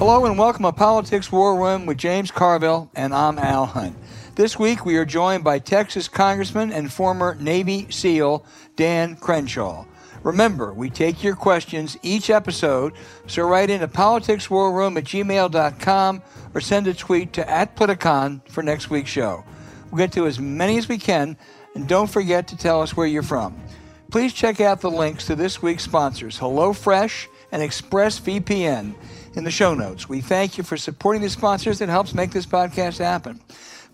Hello and welcome to Politics War Room with James Carville, and I'm Al Hunt. This week we are joined by Texas Congressman and former Navy SEAL Dan Crenshaw. Remember, we take your questions each episode, so write into politicswarroom@gmail.com or send a tweet to @Politicon for next week's show. We'll get to as many as we can, and don't forget to tell us where you're from. Please check out the links to this week's sponsors, HelloFresh and ExpressVPN, in the show notes. We thank you for supporting the sponsors that helps make this podcast happen.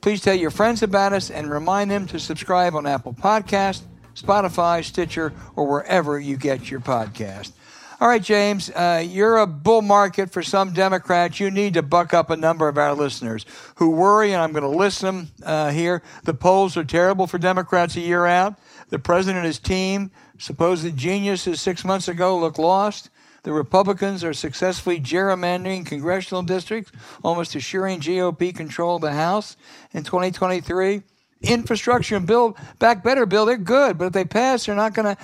Please tell your friends about us and remind them to subscribe on Apple Podcasts, Spotify, Stitcher, or wherever you get your podcast. All right, James, you're a bull market for some Democrats. You need to buck up a number of our listeners who worry, and I'm going to list them here. The polls are terrible for Democrats a year out. The president and his team, supposed geniuses 6 months ago, look lost. The Republicans are successfully gerrymandering congressional districts, almost assuring GOP control of the House in 2023. Infrastructure and Build Back Better bill, they're good, but if they pass, they're not going to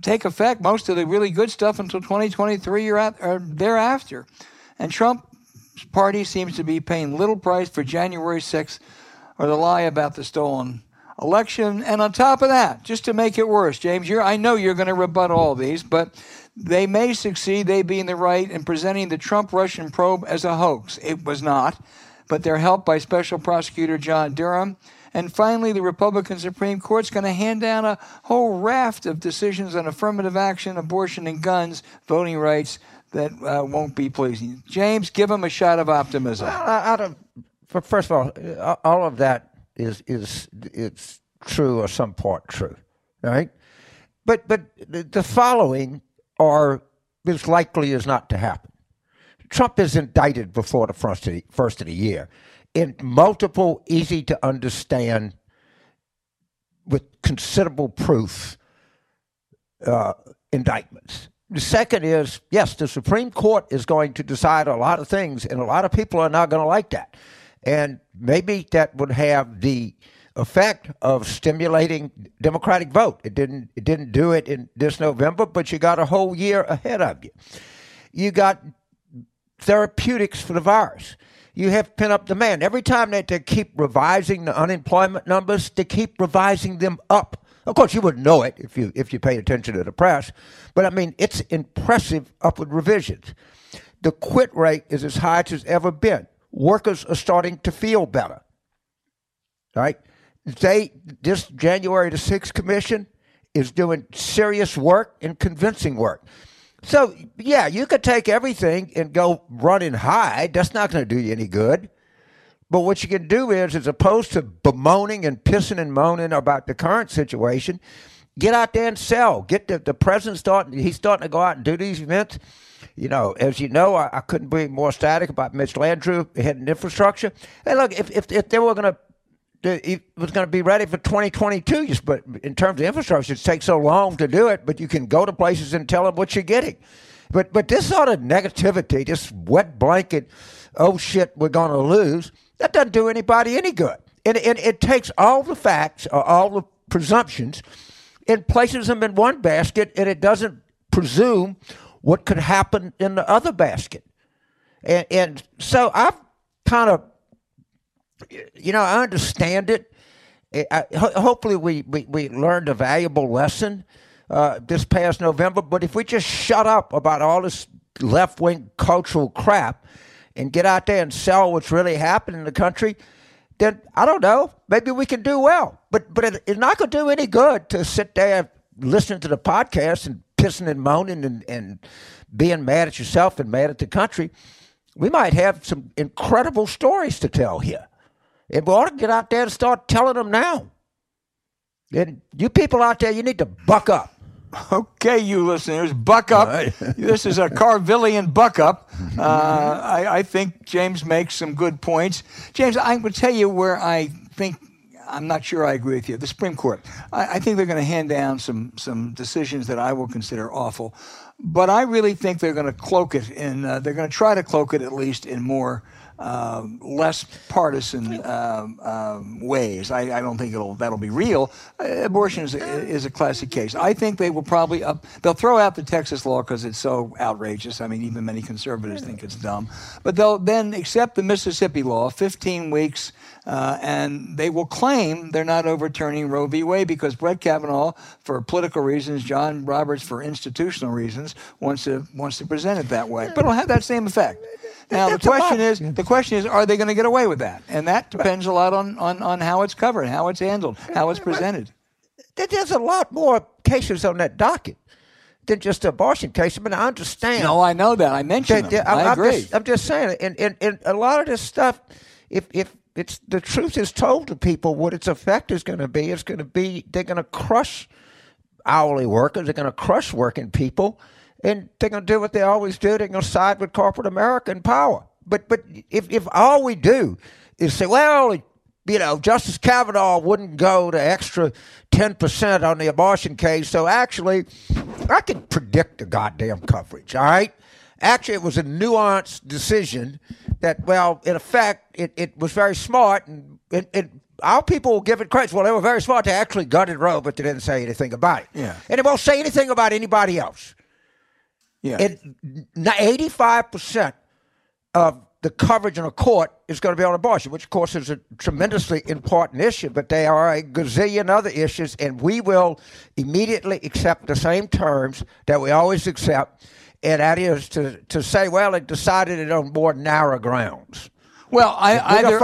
take effect, most of the really good stuff, until 2023 or thereafter. And Trump's party seems to be paying little price for January 6th or the lie about the stolen election. And on top of that, just to make it worse, James, I know you're going to rebut all these, but they may succeed, they being the right, in presenting the Trump-Russian probe as a hoax. It was not, but they're helped by Special Prosecutor John Durham. And finally, the Republican Supreme Court's going to hand down a whole raft of decisions on affirmative action, abortion and guns, voting rights that won't be pleasing. James, give them a shot of optimism. First of all, all of that is true, or some part true, right? But the following are as likely as not to happen. Trump is indicted before the first of the year in multiple, easy to understand, with considerable proof indictments. The second is, yes, the Supreme Court is going to decide a lot of things, and a lot of people are not going to like that. And maybe that would have the effect of stimulating Democratic vote. It didn't do it in this November, but you got a whole year ahead of you. You got therapeutics for the virus. You have pent-up demand. Every time that they keep revising the unemployment numbers, they keep revising them up. Of course, you wouldn't know it if you paid attention to the press, but I mean, it's impressive upward revisions. The quit rate is as high as it's ever been. Workers are starting to feel better. All right? This January the 6th commission is doing serious work and convincing work. So, yeah, you could take everything and go run and hide. That's not going to do you any good. But what you can do is, as opposed to bemoaning and pissing and moaning about the current situation, get out there and sell. Get the president starting to go out and do these events. You know, as you know, I couldn't be more static about Mitch Landrieu heading infrastructure. Hey, look, if they were going to, it was going to be ready for 2022, but in terms of infrastructure, it takes so long to do it, but you can go to places and tell them what you're getting. But this sort of negativity, this wet blanket, oh shit, we're going to lose, that doesn't do anybody any good. And it takes all the facts, or all the presumptions, and places them in one basket, and it doesn't presume what could happen in the other basket. And so I've kind of, you know, I understand it. Hopefully we learned a valuable lesson this past November. But if we just shut up about all this left-wing cultural crap and get out there and sell what's really happening in the country, then, I don't know, maybe we can do well. But it's not going to do any good to sit there listening to the podcast and pissing and moaning and being mad at yourself and mad at the country. We might have some incredible stories to tell here. And we ought to get out there and start telling them now. And you people out there, you need to buck up. Okay, you listeners, buck up. Right. This is a Carvillian buck up. I think James makes some good points. James, I will tell you where I think, I'm not sure I agree with you. The Supreme Court. I think they're going to hand down some decisions that I will consider awful. But I really think they're going to cloak it in, they're going to try to cloak it at least in more less partisan ways. I don't think that'll be real. Abortion is a classic case. I think they will probably they'll throw out the Texas law because it's so outrageous. I mean, even many conservatives think it's dumb. But they'll then accept the Mississippi law, 15 weeks, and they will claim they're not overturning Roe v. Wade because Brett Kavanaugh, for political reasons, John Roberts, for institutional reasons, wants to present it that way. But it'll have that same effect. Now, the question is, are they going to get away with that? And that depends a lot on how it's covered, how it's handled, how it's presented. There's a lot more cases on that docket than just the abortion case. I mean, I understand. No, I know that. I mentioned that. I agree. I'm just saying, and a lot of this stuff, if it's the truth is told to people, what its effect is going to be, they're going to crush hourly workers, they're going to crush working people. And they're going to do what they always do. They're going to side with corporate America and power. But if all we do is say, well, you know, Justice Kavanaugh wouldn't go the extra 10% on the abortion case, so actually I can predict the goddamn coverage, all right? Actually, it was a nuanced decision that, well, in effect, it was very smart, and it our people will give it credit. Well, they were very smart. They actually gutted Roe, but they didn't say anything about it. Yeah. And they won't say anything about anybody else. Yeah. 85% of the coverage in a court is going to be on abortion, which, of course, is a tremendously important issue, but there are a gazillion other issues, and we will immediately accept the same terms that we always accept, and that is to say, well, it decided it on more narrow grounds. Well, either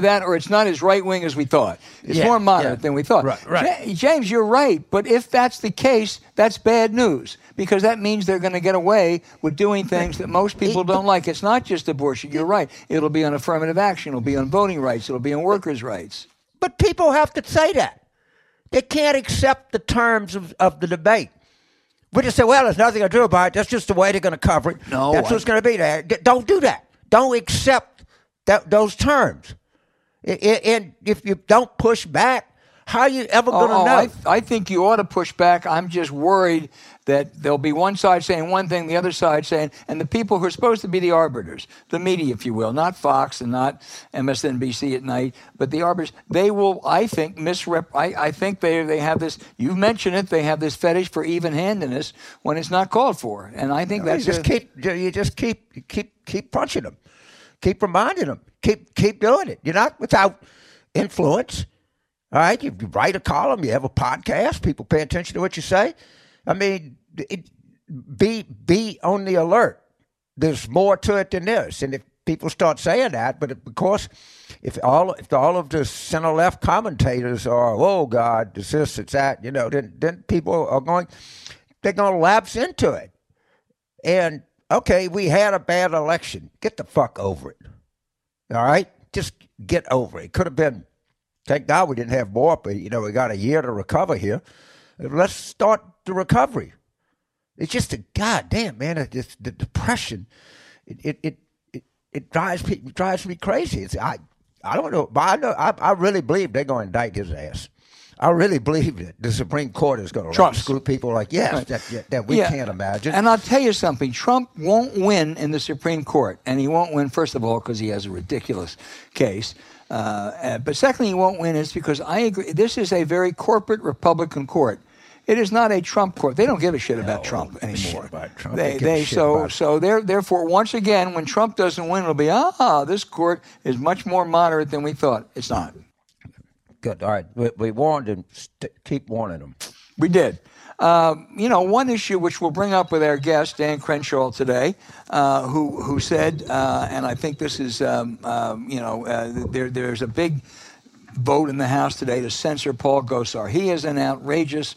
that or it's not as right-wing as we thought. It's more moderate than we thought. Right. James, you're right, but if that's the case, that's bad news because that means they're going to get away with doing things that most people don't like. It's not just abortion. You're right. It'll be on affirmative action. It'll be on voting rights. It'll be on workers' rights. But people have to say that. They can't accept the terms of the debate. We just say, well, there's nothing to do about it. That's just the way they're going to cover it. No, that's what's going to be there. Don't do that. Don't accept those terms. And if you don't push back, how are you ever going to know? I think you ought to push back. I'm just worried that there'll be one side saying one thing, the other side saying, and the people who are supposed to be the arbiters, the media, if you will, not Fox and not MSNBC at night, but the arbiters, they will, I think, I think they have this, you mentioned it, they have this fetish for even-handedness when it's not called for. And I think that's You just keep punching them. Keep reminding them. Keep doing it. You're not without influence. All right? You write a column. You have a podcast. People pay attention to what you say. I mean, be on the alert. There's more to it than this. And if people start saying that, but of course, if all of the center-left commentators are, oh, God, it's this, it's that, you know, then people are going to lapse into it. And okay, we had a bad election. Get the fuck over it. All right? Just get over it. Could have been, thank God we didn't have more, but, you know, we got a year to recover here. Let's start the recovery. It's just a goddamn, man, it's the depression. It drives me crazy. It's, I don't know, but I know I really believe they're going to indict his ass. I really believe that the Supreme Court is going to screw people like, yes, that we can't imagine. And I'll tell you something. Trump won't win in the Supreme Court. And he won't win, first of all, because he has a ridiculous case. But secondly, he won't win is because I agree. This is a very corporate Republican court. It is not a Trump court. They don't give a shit about Trump anymore. Therefore, once again, when Trump doesn't win, it'll be, this court is much more moderate than we thought. It's not. Good. All right. We warned them. Keep warning them. We did. You know, one issue which we'll bring up with our guest, Dan Crenshaw, today, who said, and I think this is, there's a big vote in the House today to censor Paul Gosar. He is an outrageous,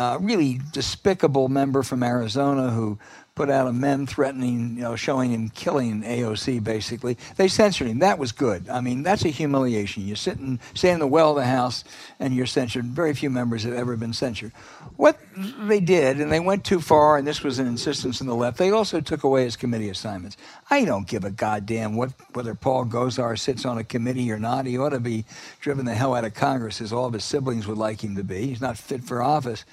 really despicable member from Arizona who put out a meme threatening, you know, showing him killing AOC, basically. They censored him. That was good. I mean, that's a humiliation. You sit in the well of the House and you're censored. Very few members have ever been censored. What they did, and they went too far, and this was an insistence on the left, they also took away his committee assignments. I don't give a goddamn whether Paul Gosar sits on a committee or not. He ought to be driven the hell out of Congress, as all of his siblings would like him to be. He's not fit for office.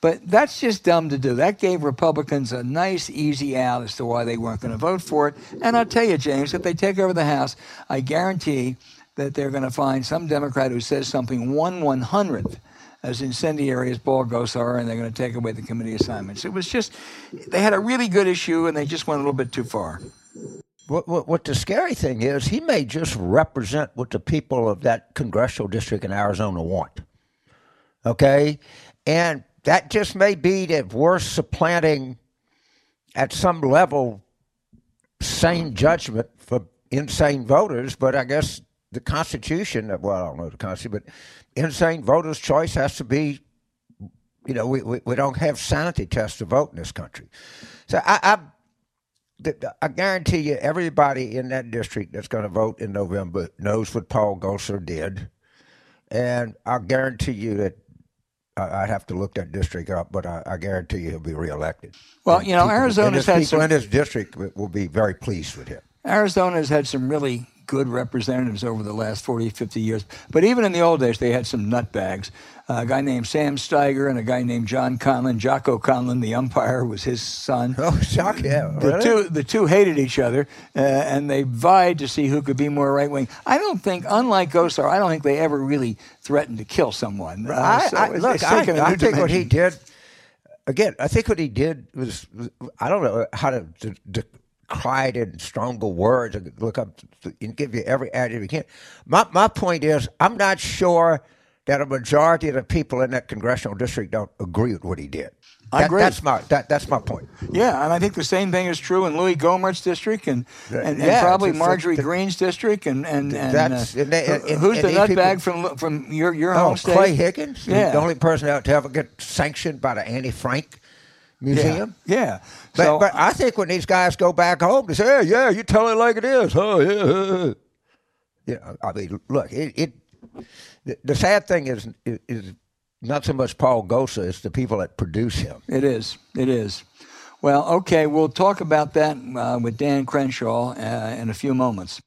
But that's just dumb to do. That gave Republicans a nice, easy out as to why they weren't going to vote for it. And I'll tell you, James, if they take over the House, I guarantee that they're going to find some Democrat who says something 1/100th as incendiary as Paul Gosar, and they're going to take away the committee assignments. It was just, they had a really good issue, and they just went a little bit too far. What the scary thing is, he may just represent what the people of that congressional district in Arizona want. Okay? And that just may be that we're supplanting, at some level, sane judgment for insane voters, but I guess the Constitution, well, I don't know the Constitution, but insane voters' choice has to be, you know, we don't have sanity tests to vote in this country. So I guarantee you everybody in that district that's going to vote in November knows what Paul Gosar did, and I guarantee you that I'd have to look that district up, but I guarantee you he'll be reelected. Well, you know, Arizona's had some... People in this district will be very pleased with him. Arizona's had some really good representatives over the last 40, 50 years. But even in the old days, they had some nutbags. A guy named Sam Steiger and a guy named John Conlon. Jocko Conlon, the umpire, was his son. Oh, Jocko, yeah. The two hated each other, and they vied to see who could be more right-wing. I don't think, unlike Gosar, I don't think they ever really threatened to kill someone. I think what he did, again, I think what he did was, I don't know how to cried in stronger words. Look up and give you every adjective you can. My point is, I'm not sure that a majority of the people in that congressional district don't agree with what he did. I agree. That's my point. Yeah, and I think the same thing is true in Louis Gohmert's district and probably Marjorie Green's district and who's the nutbag from your home state? Clay Higgins, yeah. The only person out to ever get sanctioned by the Anne Frank Museum? Yeah. But I think when these guys go back home, they say, hey, yeah, you tell it like it is. Oh, yeah. Yeah, I mean, look, the sad thing is not so much Paul Gosar, it's the people that produce him. It is. Well, okay, we'll talk about that with Dan Crenshaw in a few moments.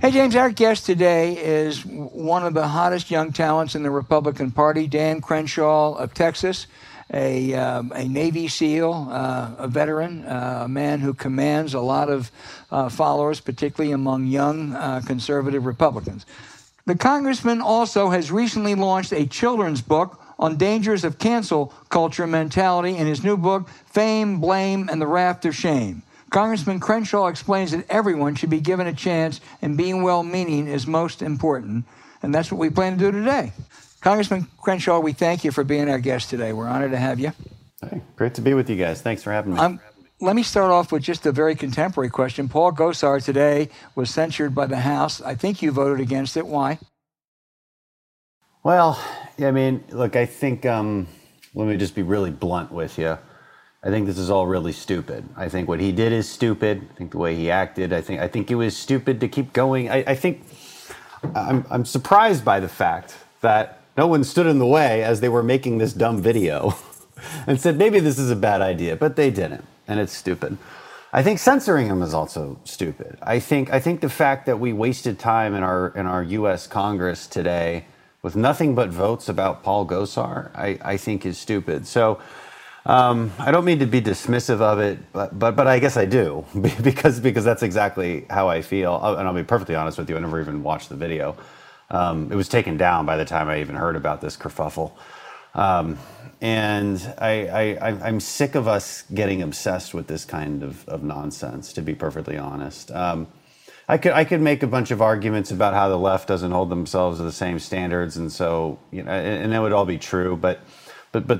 Hey, James, our guest today is one of the hottest young talents in the Republican Party, Dan Crenshaw of Texas, a Navy SEAL, a veteran, a man who commands a lot of followers, particularly among young conservative Republicans. The congressman also has recently launched a children's book on dangers of cancel culture mentality in his new book, Fame, Blame, and the Raft of Shame. Congressman Crenshaw explains that everyone should be given a chance and being well-meaning is most important, and that's what we plan to do today. Congressman Crenshaw, we thank you for being our guest today. We're honored to have you. Hey, great to be with you guys. Thanks for having me. Let me start off with just a very contemporary question. Paul Gosar today was censured by the House. I think you voted against it. Why? Well, I mean, look, I think, let me just be really blunt with you. I think this is all really stupid. I think what he did is stupid. I think the way he acted, I think it was stupid to keep going. I'm surprised by the fact that no one stood in the way as they were making this dumb video and said, maybe this is a bad idea, but they didn't, and it's stupid. I think censoring him is also stupid. I think the fact that we wasted time in our US Congress today with nothing but votes about Paul Gosar, I think is stupid. So I don't mean to be dismissive of it, but I guess I do, because that's exactly how I feel. And I'll be perfectly honest with you, I never even watched the video. It was taken down by the time I even heard about this kerfuffle. And I'm sick of us getting obsessed with this kind of nonsense, to be perfectly honest. I could make a bunch of arguments about how the left doesn't hold themselves to the same standards, and so, you know, and that would all be true, But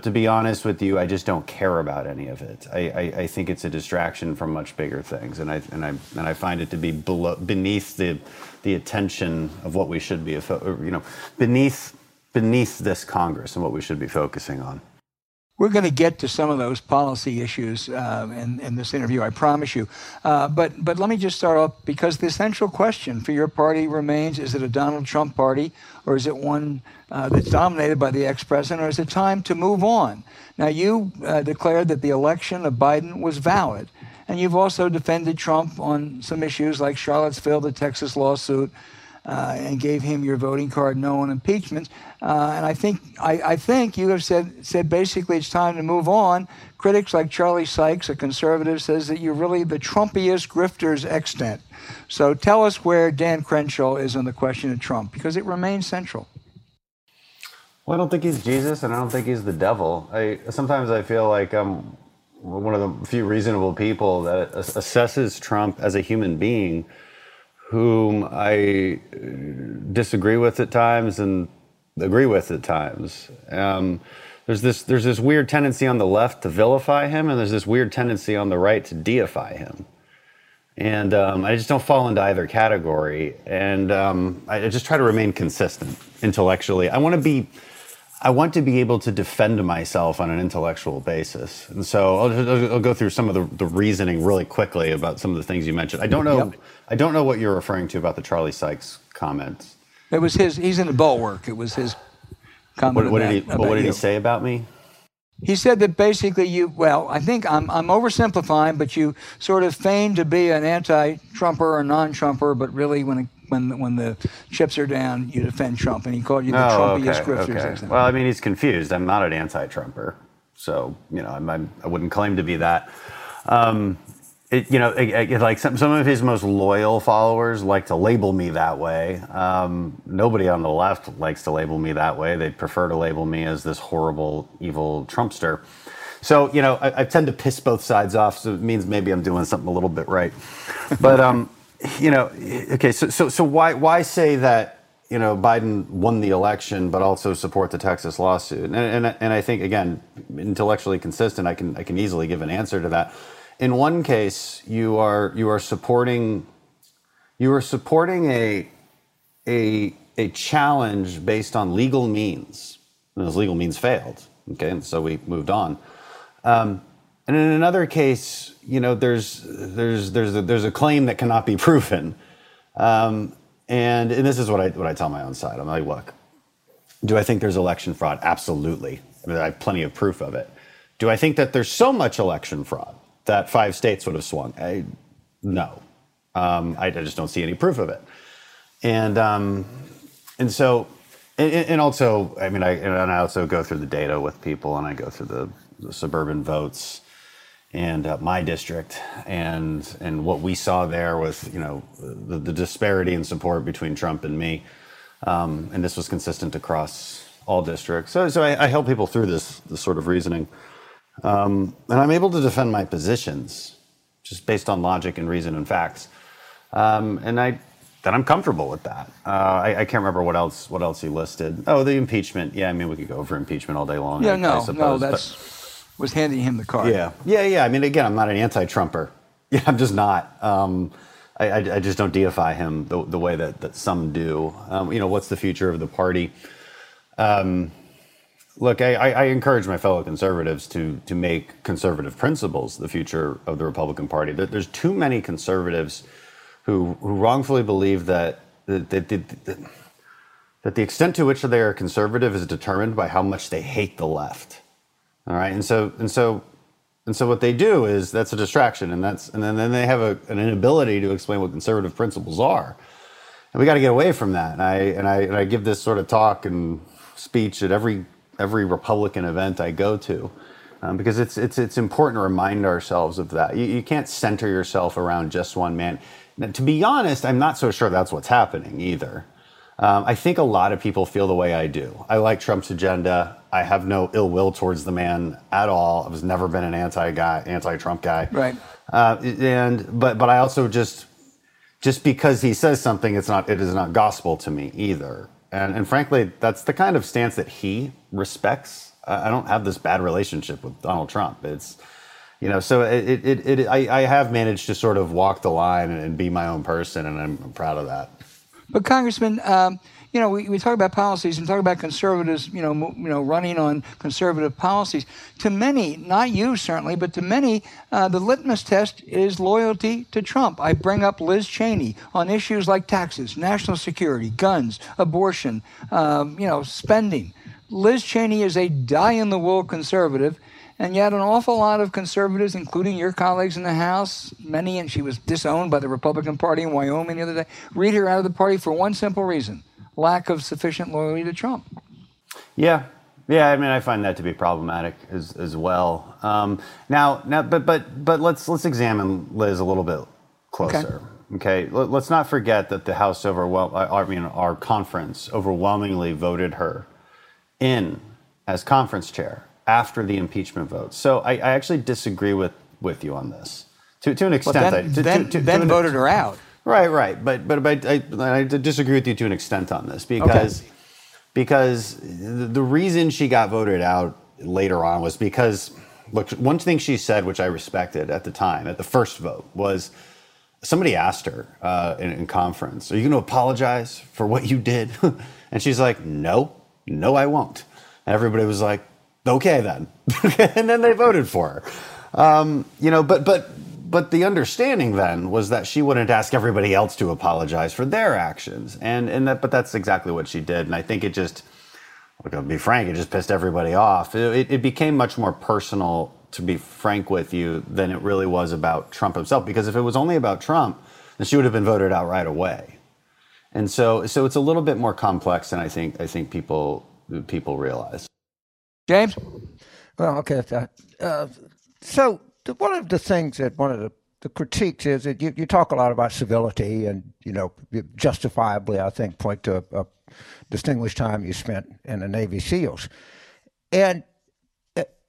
to be honest with you, I just don't care about any of it. I think it's a distraction from much bigger things, and I find it to be beneath the attention of what we should be, you know, beneath this Congress and what we should be focusing on. We're going to get to some of those policy issues in this interview, I promise you. But let me just start off, because the essential question for your party remains, is it a Donald Trump party, or is it one that's dominated by the ex-president, or is it time to move on? Now, you declared that the election of Biden was valid, And you've also defended Trump on some issues like Charlottesville, the Texas lawsuit, and gave him your voting card, no on impeachment. And I think you have said basically it's time to move on. Critics like Charlie Sykes, a conservative, says that you're really the Trumpiest grifters extant. So tell us where Dan Crenshaw is on the question of Trump, because it remains central. Well, I don't think he's Jesus, and I don't think he's the devil. Sometimes I feel like I'm one of the few reasonable people that assesses Trump as a human being, whom I disagree with at times and agree with at times. There's this weird tendency on the left to vilify him, and there's this weird tendency on the right to deify him. And I just don't fall into either category. And I just try to remain consistent intellectually. I want to be able to defend myself on an intellectual basis. And so I'll go through some of the reasoning really quickly about some of the things you mentioned. I don't know what you're referring to about the Charlie Sykes comments. It was his, he's in the bulwark. It was his comment. What did he say about me? He said that basically you, well, I think I'm oversimplifying, but you sort of feign to be an anti-Trumper or non-Trumper, but really when the chips are down, you defend Trump, and he called you the Trumpiest grifters. Okay. Well, I mean, he's confused. I'm not an anti-Trumper, so you know, I wouldn't claim to be that. Some of his most loyal followers like to label me that way. Nobody on the left likes to label me that way. They prefer to label me as this horrible, evil Trumpster. So, you know, I tend to piss both sides off, so it means maybe I'm doing something a little bit right. But you know, okay, so why say that, you know, Biden won the election, but also support the Texas lawsuit? And I think, again, intellectually consistent, I can easily give an answer to that. In one case, you are supporting a challenge based on legal means, and those legal means failed. Okay, and so we moved on. And in another case, you know, there's a claim that cannot be proven, and this is what I tell my own side. I'm like, look, do I think there's election fraud? Absolutely. I mean, I have plenty of proof of it. Do I think that there's so much election fraud that 5 states would have swung? No. I just don't see any proof of it. And I also go through the data with people, and I go through the suburban votes and my district, and what we saw there was, you know, the disparity in support between Trump and me. And this was consistent across all districts. So I help people through this sort of reasoning. And I'm able to defend my positions just based on logic and reason and facts, and I'm comfortable with that. I can't remember what else you listed. Oh, the impeachment. Yeah, I mean, we could go over impeachment all day long. Yeah, I suppose that was handing him the card. Yeah. I mean, again, I'm not an anti-Trumper. Yeah, I'm just not. I just don't deify him the way that some do. You know, what's the future of the party? Look, I encourage my fellow conservatives to make conservative principles the future of the Republican Party. There's too many conservatives who wrongfully believe that the extent to which they are conservative is determined by how much they hate the left. All right, and so what they do is that's a distraction, and then they have an inability to explain what conservative principles are, and we got to get away from that. And I give this sort of talk and speech at every Republican event I go to, because it's important to remind ourselves of that. You can't center yourself around just one man. Now, to be honest, I'm not so sure that's what's happening either. I think a lot of people feel the way I do. I like Trump's agenda. I have no ill will towards the man at all. I've never been an anti-Trump guy. Right. But I also just because he says something, it is not gospel to me either. And frankly, that's the kind of stance that he respects. I don't have this bad relationship with Donald Trump. It's, you know, so I have managed to sort of walk the line and be my own person, and I'm proud of that. But Congressman, you know, we talk about policies and talk about conservatives, you know, running on conservative policies. To many, not you certainly, but to many, the litmus test is loyalty to Trump. I bring up Liz Cheney on issues like taxes, national security, guns, abortion, you know, spending. Liz Cheney is a die-in-the-wool conservative, And yet an awful lot of conservatives, including your colleagues in the House, many, and she was disowned by the Republican Party in Wyoming the other day, read her out of the party for one simple reason, lack of sufficient loyalty to Trump. Yeah, I mean, I find that to be problematic as well. Now, but let's examine Liz a little bit closer. Okay, let's not forget that the House our conference overwhelmingly voted her in as conference chair after the impeachment vote. So I actually disagree with you on this to an extent. Well, then voted her out. Right. But I disagree with you to an extent on this because. Okay. Because the reason she got voted out later on was because, look, one thing she said, which I respected at the time, at the first vote, was somebody asked her in conference, are you going to apologize for what you did? And she's like, no, I won't. And everybody was like, okay, then. And then they voted for her. But the understanding then was that she wouldn't ask everybody else to apologize for their actions. But that's exactly what she did. And I think it just, look, I'll be frank, it just pissed everybody off. It became much more personal, to be frank with you, than it really was about Trump himself. Because if it was only about Trump, then she would have been voted out right away. And so it's a little bit more complex than I think people realize. James? Well, okay. So... one of the things that one of the critiques is that you talk a lot about civility and, justifiably, I think, point to a distinguished time you spent in the Navy SEALs. And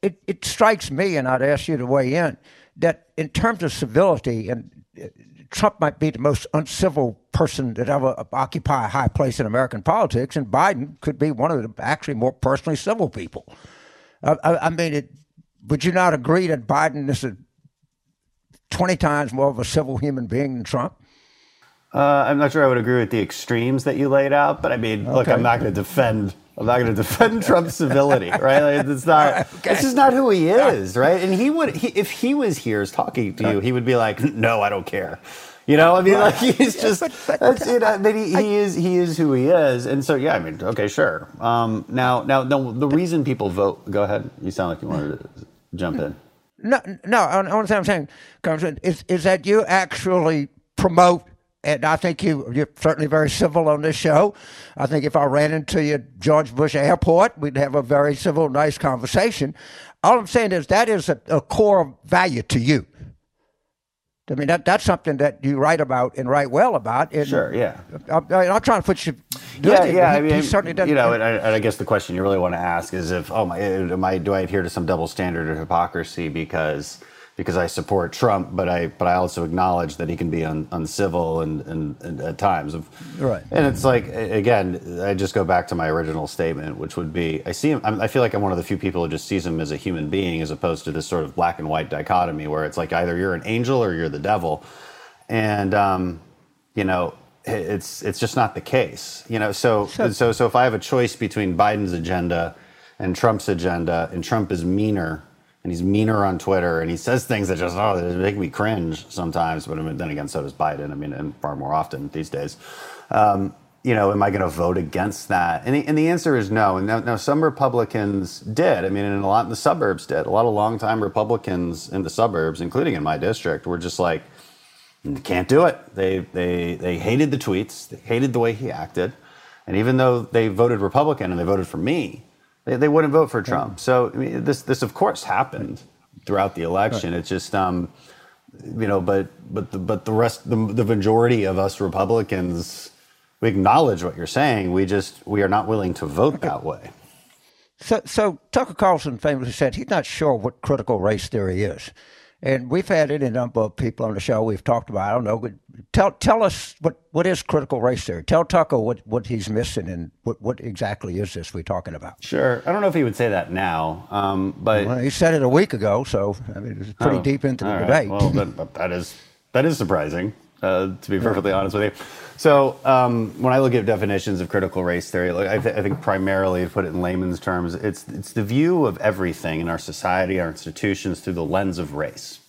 it strikes me, and I'd ask you to weigh in, that in terms of civility, and Trump might be the most uncivil person that ever occupy a high place in American politics, and Biden could be one of the actually more personally civil people. Would you not agree that Biden is 20 times more of a civil human being than Trump? I'm not sure I would agree with the extremes that you laid out, but I mean, okay. Look, I'm not going to defend Trump's civility, right? Like, it's not. Okay. It's just not who he is, right? And if he was here talking to you, he would be like, "No, I don't care." He's just. He is who he is, and so yeah. I mean, okay, sure. Now, the reason people vote. Go ahead. You sound like you wanted to jump in. No. What I'm saying is that you actually promote, and I think you're certainly very civil on this show. I think if I ran into you at George Bush Airport, we'd have a very civil, nice conversation. All I'm saying is that is a core value to you. I mean, that's something that you write about and write well about. And sure, yeah. I'm trying to put you... Yeah. He certainly doesn't... I guess the question you really want to ask is if, do I adhere to some double standard or hypocrisy because I support Trump, but I also acknowledge that he can be uncivil and at times. Right. And it's like, again, I just go back to my original statement, which would be, I see him, I feel like I'm one of the few people who just sees him as a human being as opposed to this sort of black and white dichotomy where it's like either you're an angel or you're the devil. And, it's just not the case, So if I have a choice between Biden's agenda and Trump's agenda, and Trump is meaner, and he's meaner on Twitter, and he says things that just, they make me cringe sometimes. But then again, so does Biden. And far more often these days. Am I going to vote against that? And the answer is no. And now some Republicans did. And a lot in the suburbs did. A lot of longtime Republicans in the suburbs, including in my district, were just like, can't do it. They hated the tweets. They hated the way he acted. And even though they voted Republican and they voted for me, they wouldn't vote for Trump. So this of course happened throughout the election. Right. It's just but the rest the majority of us Republicans, we acknowledge what you're saying. We are not willing to vote that way. So Tucker Carlson famously said he's not sure what critical race theory is, and we've had any number of people on the show we've talked about. I don't know. Tell us what is critical race theory? Tell Tucker what he's missing and what exactly is this we're talking about? Sure. I don't know if he would say that now, but... Well, he said it a week ago, so it was pretty deep into the debate. Well, that is surprising, to be perfectly honest with you. So when I look at definitions of critical race theory, I think primarily, to put it in layman's terms, it's the view of everything in our society, our institutions, through the lens of race.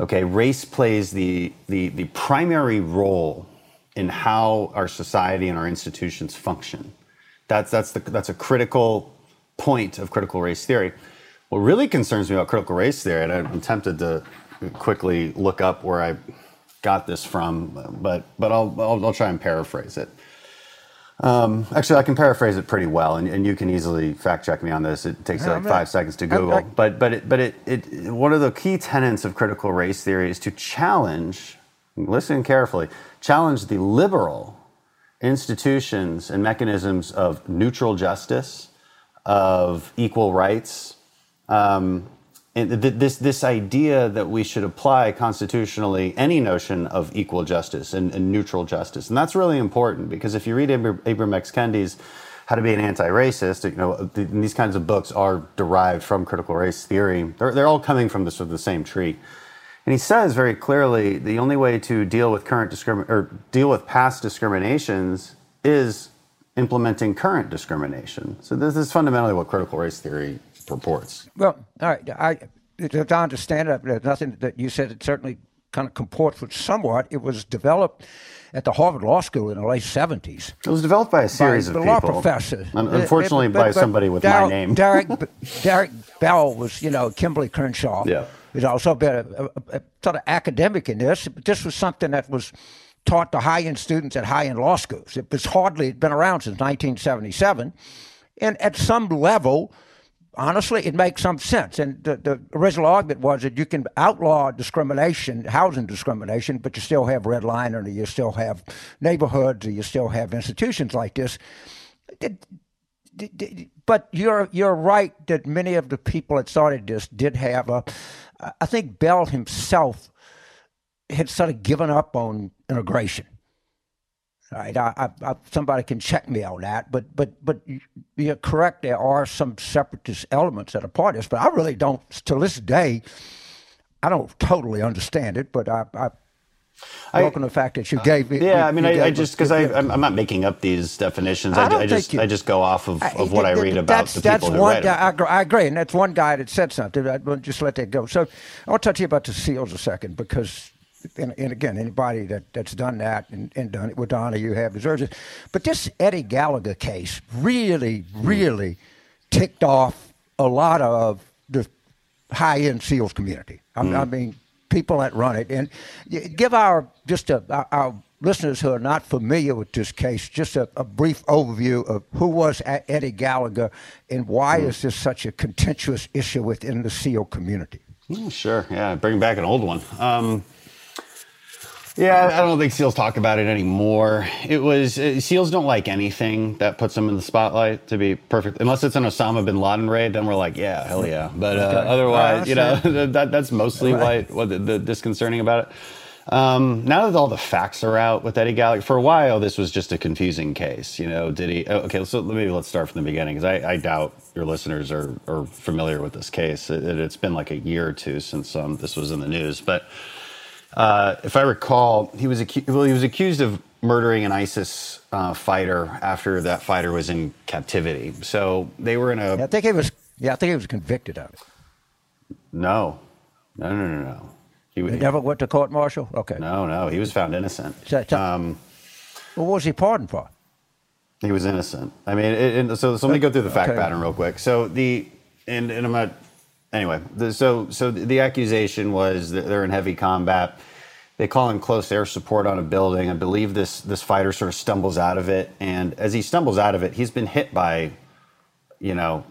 Okay, race plays the primary role in how our society and our institutions function. That's a critical point of critical race theory. What really concerns me about critical race theory, and I'm tempted to quickly look up where I got this from, but I'll try and paraphrase it. Actually, I can paraphrase it pretty well, and you can easily fact check me on this. It takes like 5 seconds to Google. But one of the key tenets of critical race theory is to challenge, listen carefully, challenge the liberal institutions and mechanisms of neutral justice, of equal rights, and this idea that we should apply constitutionally any notion of equal justice and neutral justice. And that's really important, because if you read Ibram X. Kendi's How to Be an Anti-Racist, you know, these kinds of books are derived from critical race theory. They're all coming from this, sort of the same tree. And he says very clearly the only way to deal with past discriminations is implementing current discrimination. So this is fundamentally what critical race theory purports. Well, all right, to understand it, there's nothing that you said that certainly kind of comports with somewhat. It was developed at the Harvard Law School in the late 70s. It was developed by a series of people. Law professors. Unfortunately, by somebody with my name. Derek Bell was, you know, Kimberly Crenshaw. Yeah. He's also been a sort of academic in this. But this was something that was taught to high-end students at high-end law schools. It was hardly been around since 1977. And at some level, honestly, it makes some sense. And the original argument was that you can outlaw discrimination, housing discrimination, but you still have redlining, or you still have neighborhoods, or you still have institutions like this. But you're right that many of the people that started this did have a... I think Bell himself had sort of given up on integration. All right, somebody can check me on that, but you're correct. There are some separatist elements that are part of this, but I really don't. To this day, I don't totally understand it. But I welcome the fact that you gave me. Yeah, I mean, I just because I'm not making up these definitions. I just go off of what I read about the people who write them. I agree, and that's one guy that said something. I will just let that go. So I'll talk to you about the SEALs a second, because. And again, anybody that's done that and done it with honor, you have deserves it. But this Eddie Gallagher case really ticked off a lot of the high-end SEALs community. I mean, people that run it. And give our listeners who are not familiar with this case just a brief overview of who was Eddie Gallagher and why is this such a contentious issue within the SEAL community. Sure, yeah, bring back an old one. Yeah, I don't think SEALs talk about it anymore. SEALs don't like anything that puts them in the spotlight, to be perfect. Unless it's an Osama bin Laden raid, then we're like, yeah, hell yeah. But otherwise, you know, that's mostly what the disconcerting about it. Now that all the facts are out with Eddie Gallagher, for a while this was just a confusing case. You know, did he? Okay, so maybe let's start from the beginning, because I doubt your listeners are familiar with this case. It's been like a year or two since this was in the news, but. If I recall, he was accused of murdering an ISIS fighter after that fighter was in captivity. So they were in a. Yeah, I think he was convicted of it. No. He never went to court martial. Okay. No, he was found innocent. Well, what was he pardoned for? He was innocent. I mean, so let me go through the fact pattern real quick. So I'm not. Anyway, so the accusation was that they're in heavy combat. They call in close air support on a building. I believe this fighter sort of stumbles out of it, and as he stumbles out of it, he's been hit by, you know,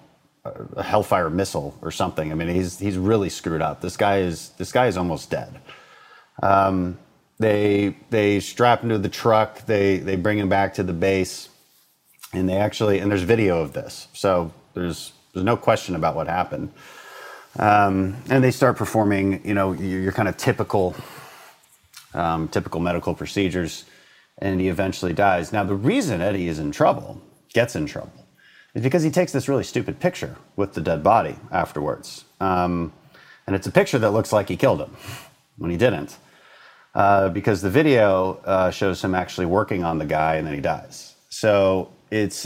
a Hellfire missile or something. I mean, he's really screwed up. This guy is almost dead. They strap him to the truck. They bring him back to the base, and there's video of this. So there's no question about what happened. And they start performing, you know, your kind of typical medical procedures, and he eventually dies. Now, the reason Eddie is in trouble, gets in trouble, is because he takes this really stupid picture with the dead body afterwards. And it's a picture that looks like he killed him when he didn't, because the video shows him actually working on the guy, and then he dies. So it's...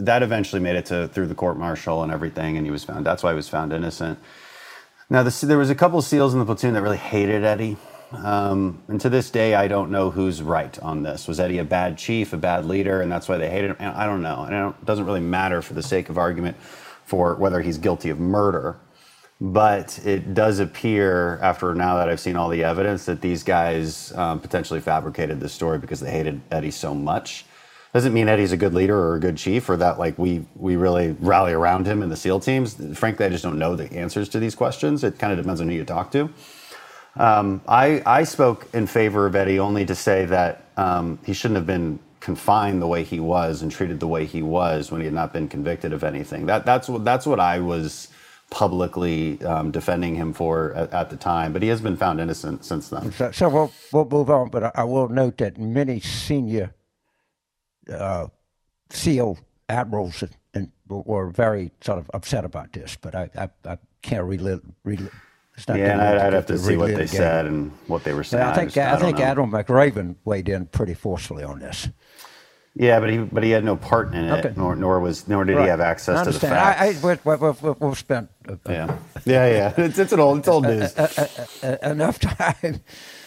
that eventually made it through the court martial and everything, and he was found. That's why he was found innocent. Now, there was a couple of SEALs in the platoon that really hated Eddie, and to this day, I don't know who's right on this. Was Eddie a bad chief, a bad leader, and that's why they hated him? I don't know, and it doesn't really matter for the sake of argument. for whether he's guilty of murder. But it does appear, after now that I've seen all the evidence, that these guys potentially fabricated this story because they hated Eddie so much. Doesn't mean Eddie's a good leader or a good chief, or that like we really rally around him in the SEAL teams. Frankly, I just don't know the answers to these questions. It kind of depends on who you talk to. I spoke in favor of Eddie only to say that he shouldn't have been confined the way he was and treated the way he was when he had not been convicted of anything. That's what I was publicly defending him for at the time, but he has been found innocent since then. So we'll move on, but I will note that many senior SEAL admirals and were very sort of upset about this, but I can't relive. Yeah, and I'd have to see what they said and what they were saying. Yeah, I think Admiral McRaven weighed in pretty forcefully on this. Yeah, but he had no part in it, okay. nor did he have access to the facts. We've spent it's old news. Enough time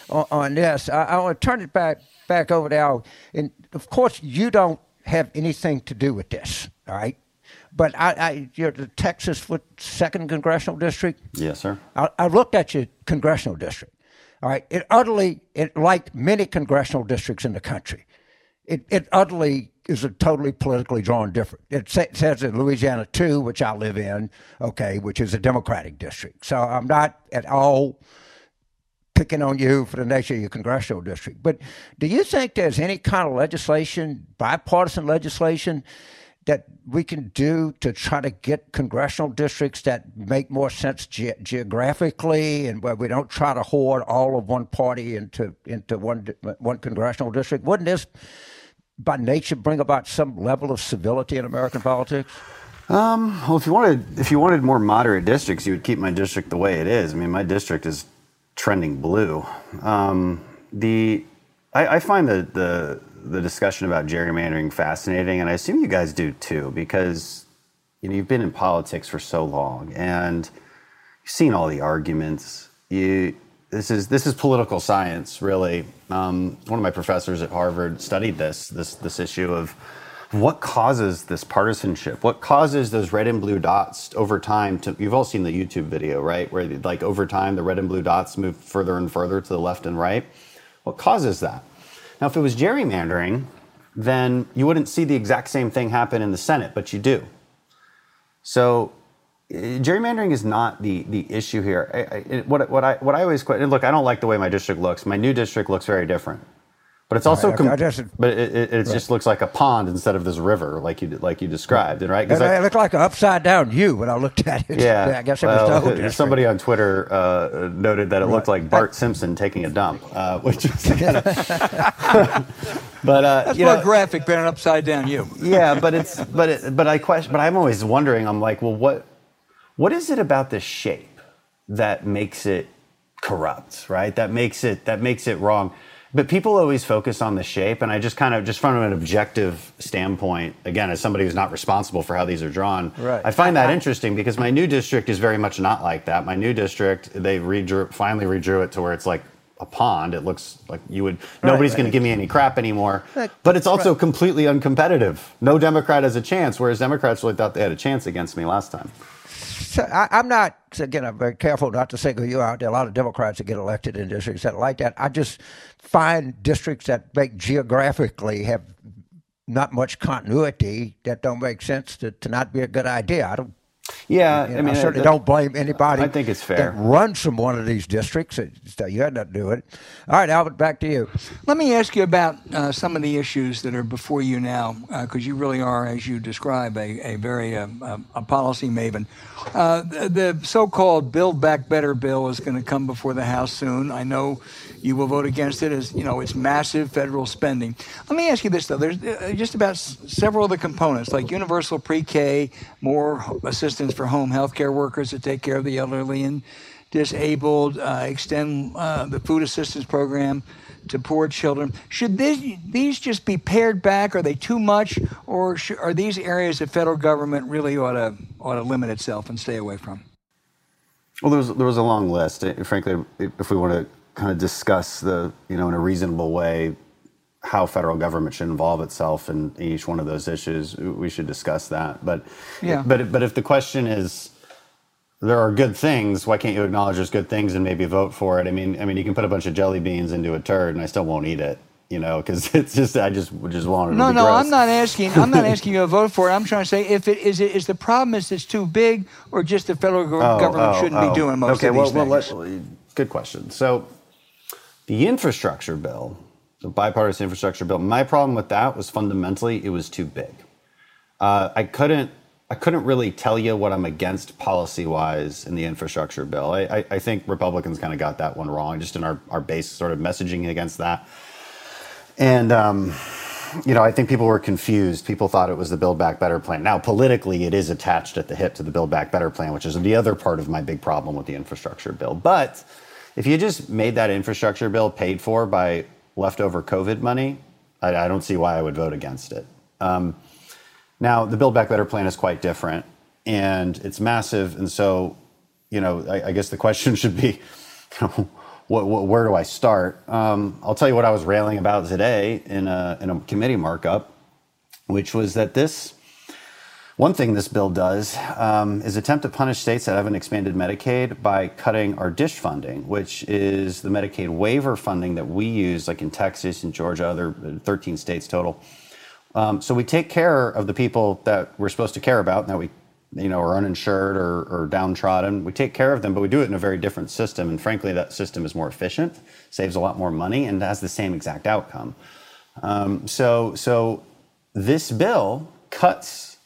on this. I want to turn it back over to Al. And of course, you don't have anything to do with this, all right? But you're the Texas 2nd Congressional District? Yes, sir. I looked at your congressional district. All right. Like many congressional districts in the country, it utterly is a totally politically drawn difference. It says in Louisiana 2, which I live in, okay, which is a Democratic district. So I'm not at all picking on you for the nature of your congressional district. But do you think there's any kind of legislation, bipartisan legislation, that we can do to try to get congressional districts that make more sense geographically, and where we don't try to hoard all of one party into one congressional district? Wouldn't this, by nature, bring about some level of civility in American politics? Well, if you wanted more moderate districts, you would keep my district the way it is. I mean, my district is trending blue. I find the discussion about gerrymandering fascinating, and I assume you guys do too, because you've been in politics for so long and you've seen all the arguments. This is political science, really. One of my professors at Harvard studied this issue of what causes this partisanship, what causes those red and blue dots over time to, you've all seen the YouTube video, right? Where like over time, the red and blue dots move further and further to the left and right. What causes that? Now, if it was gerrymandering, then you wouldn't see the exact same thing happen in the Senate, but you do. So gerrymandering is not the issue here. What I always question, look, I don't like the way my district looks. My new district looks very different, but it's also it just looks like a pond instead of this river, like you described, right? Because it looked like an upside down U when I looked at it. Yeah, I guess it was the old district. Somebody on Twitter noted that it looked like Bart Simpson taking a dump, which is kind of. But that's more graphic than an upside down U. Yeah, but I'm always wondering. I'm like, well, what is it about this shape that makes it corrupt, right? That makes it wrong. But people always focus on the shape, and I just kind of, just from an objective standpoint, again, as somebody who's not responsible for how these are drawn, right. I find that interesting because my new district is very much not like that. My new district, they finally redrew it to where it's like a pond. It looks like nobody's going to give me any crap anymore. But it's also completely uncompetitive. No Democrat has a chance, whereas Democrats really thought they had a chance against me last time. So I'm very careful not to single you out. There are a lot of Democrats that get elected in districts that are like that. I just find districts that make geographically have not much continuity that don't make sense to not be a good idea. I don't. Yeah, I mean, I certainly don't blame anybody. I think it's fair. That runs from one of these districts. You had nothing to do with it. All right, Albert, back to you. Let me ask you about some of the issues that are before you now, because you really are, as you describe, a very a policy maven. The so-called Build Back Better bill is going to come before the House soon. I know you will vote against it, as you know it's massive federal spending. Let me ask you this though: there's just about several of the components, like universal pre-K, more assistance for home health care workers to take care of the elderly and disabled, extend the food assistance program to poor children. Should these just be pared back? Are they too much? Or are these areas the federal government really ought to limit itself and stay away from? Well, there was a long list. Frankly, if we want to kind of discuss in a reasonable way how federal government should involve itself in each one of those issues, we should discuss that. But yeah. But if the question is, there are good things, why can't you acknowledge there's good things and maybe vote for it? I mean, you can put a bunch of jelly beans into a turd and I still won't eat it, you know, because it's just, I just want it. No, gross. I'm not asking you to vote for it. I'm trying to say if it is the problem is it's too big, or just the federal government shouldn't be doing most of these things. Well, good question. So the infrastructure bill, the bipartisan infrastructure bill, my problem with that was fundamentally it was too big. I couldn't really tell you what I'm against policy-wise in the infrastructure bill. I think Republicans kind of got that one wrong, just in our base sort of messaging against that. And, you know, I think people were confused. People thought it was the Build Back Better plan. Now, politically, it is attached at the hip to the Build Back Better plan, which is the other part of my big problem with the infrastructure bill. But if you just made that infrastructure bill paid for by leftover COVID money, I don't see why I would vote against it. Now, the Build Back Better plan is quite different, and it's massive. And so, you know, I guess the question should be, you know, where do I start? I'll tell you what I was railing about today in a committee markup, which was that one thing this bill does is attempt to punish states that haven't expanded Medicaid by cutting our DISH funding, which is the Medicaid waiver funding that we use, like in Texas and Georgia, other 13 states total. So we take care of the people that we're supposed to care about, that we, you know, are uninsured or downtrodden. We take care of them, but we do it in a very different system. And frankly, that system is more efficient, saves a lot more money, and has the same exact outcome. So this bill cuts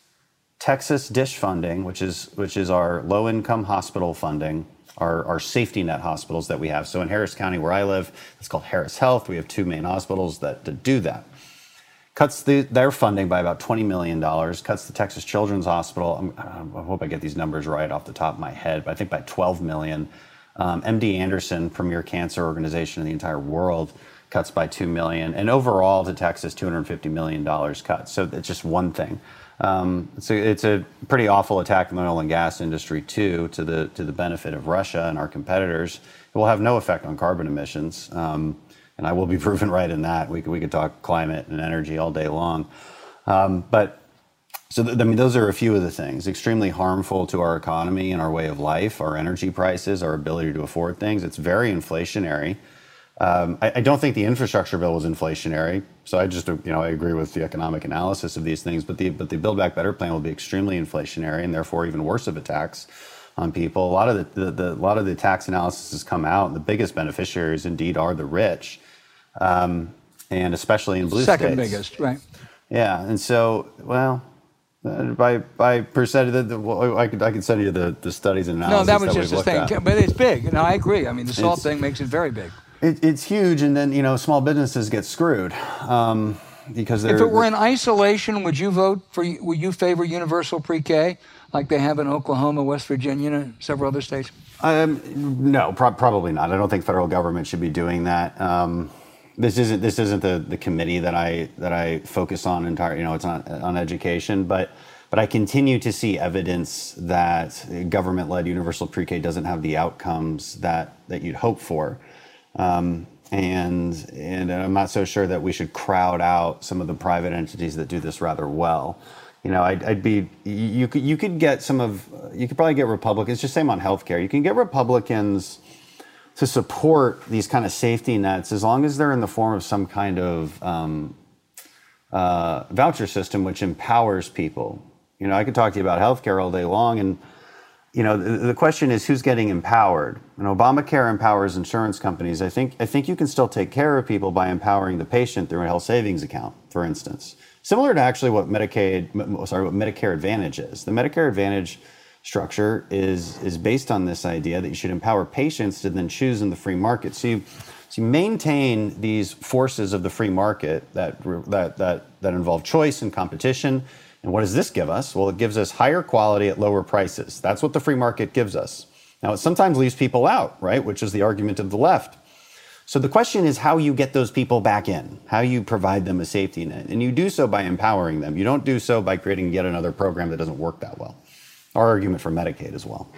Texas DISH funding, which is our low-income hospital funding, our safety net hospitals that we have. So in Harris County, where I live, it's called Harris Health. We have two main hospitals that do that. Cuts their funding by about $20 million, cuts the Texas Children's Hospital, I hope I get these numbers right off the top of my head, but I think by $12 million. MD Anderson, premier cancer organization in the entire world, cuts by $2 million. And overall to Texas, $250 million cut. So it's just one thing. So it's a pretty awful attack on the oil and gas industry, too, to the benefit of Russia and our competitors. It will have no effect on carbon emissions. And I will be proven right in that. We could talk climate and energy all day long. But those are a few of the things. Extremely harmful to our economy and our way of life, our energy prices, our ability to afford things. It's very inflationary. I don't think the infrastructure bill was inflationary. So I just, you know, I agree with the economic analysis of these things. But the Build Back Better plan will be extremely inflationary and therefore even worse of attacks on people. A lot of the tax analysis has come out, and the biggest beneficiaries indeed are the rich. And especially in blue states. Second biggest, right? Yeah, and so, well, by percentage, I could send you the studies and analysis. No, that was just the thing, but it's big. No, I agree. I mean, the salt thing makes it very big. It's huge, and then, you know, small businesses get screwed because they're. If it were in isolation, would you favor universal pre-K like they have in Oklahoma, West Virginia, and several other states? No, probably not. I don't think federal government should be doing that. This isn't the committee that I focus on entirely. You know, it's not on education, but I continue to see evidence that government-led universal pre-K doesn't have the outcomes that you'd hope for, and I'm not so sure that we should crowd out some of the private entities that do this rather well. You know, you could probably get Republicans, just same on healthcare. You can get Republicans to support these kind of safety nets as long as they're in the form of some kind of voucher system which empowers people. You know, I could talk to you about healthcare all day long, and, you know, the question is who's getting empowered. And Obamacare empowers insurance companies. I think you can still take care of people by empowering the patient through a health savings account, for instance. Similar to actually what Medicare Advantage is. The Medicare Advantage structure is based on this idea that you should empower patients to then choose in the free market. So you maintain these forces of the free market that involve choice and competition. And what does this give us? Well, it gives us higher quality at lower prices. That's what the free market gives us. Now, it sometimes leaves people out, right, which is the argument of the left. So the question is how you get those people back in, how you provide them a safety net. And you do so by empowering them. You don't do so by creating yet another program that doesn't work that well. Our argument for Medicaid as well.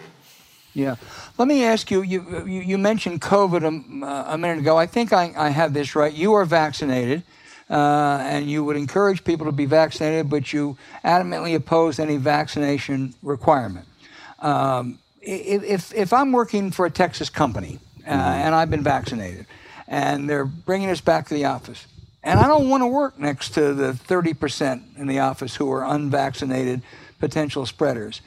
Yeah. Let me ask you, you mentioned COVID a minute ago. I think I have this right. You are vaccinated. and you would encourage people to be vaccinated, but you adamantly oppose any vaccination requirement. If I'm working for a Texas company and I've been vaccinated and they're bringing us back to the office, and I don't want to work next to the 30% in the office who are unvaccinated potential spreaders,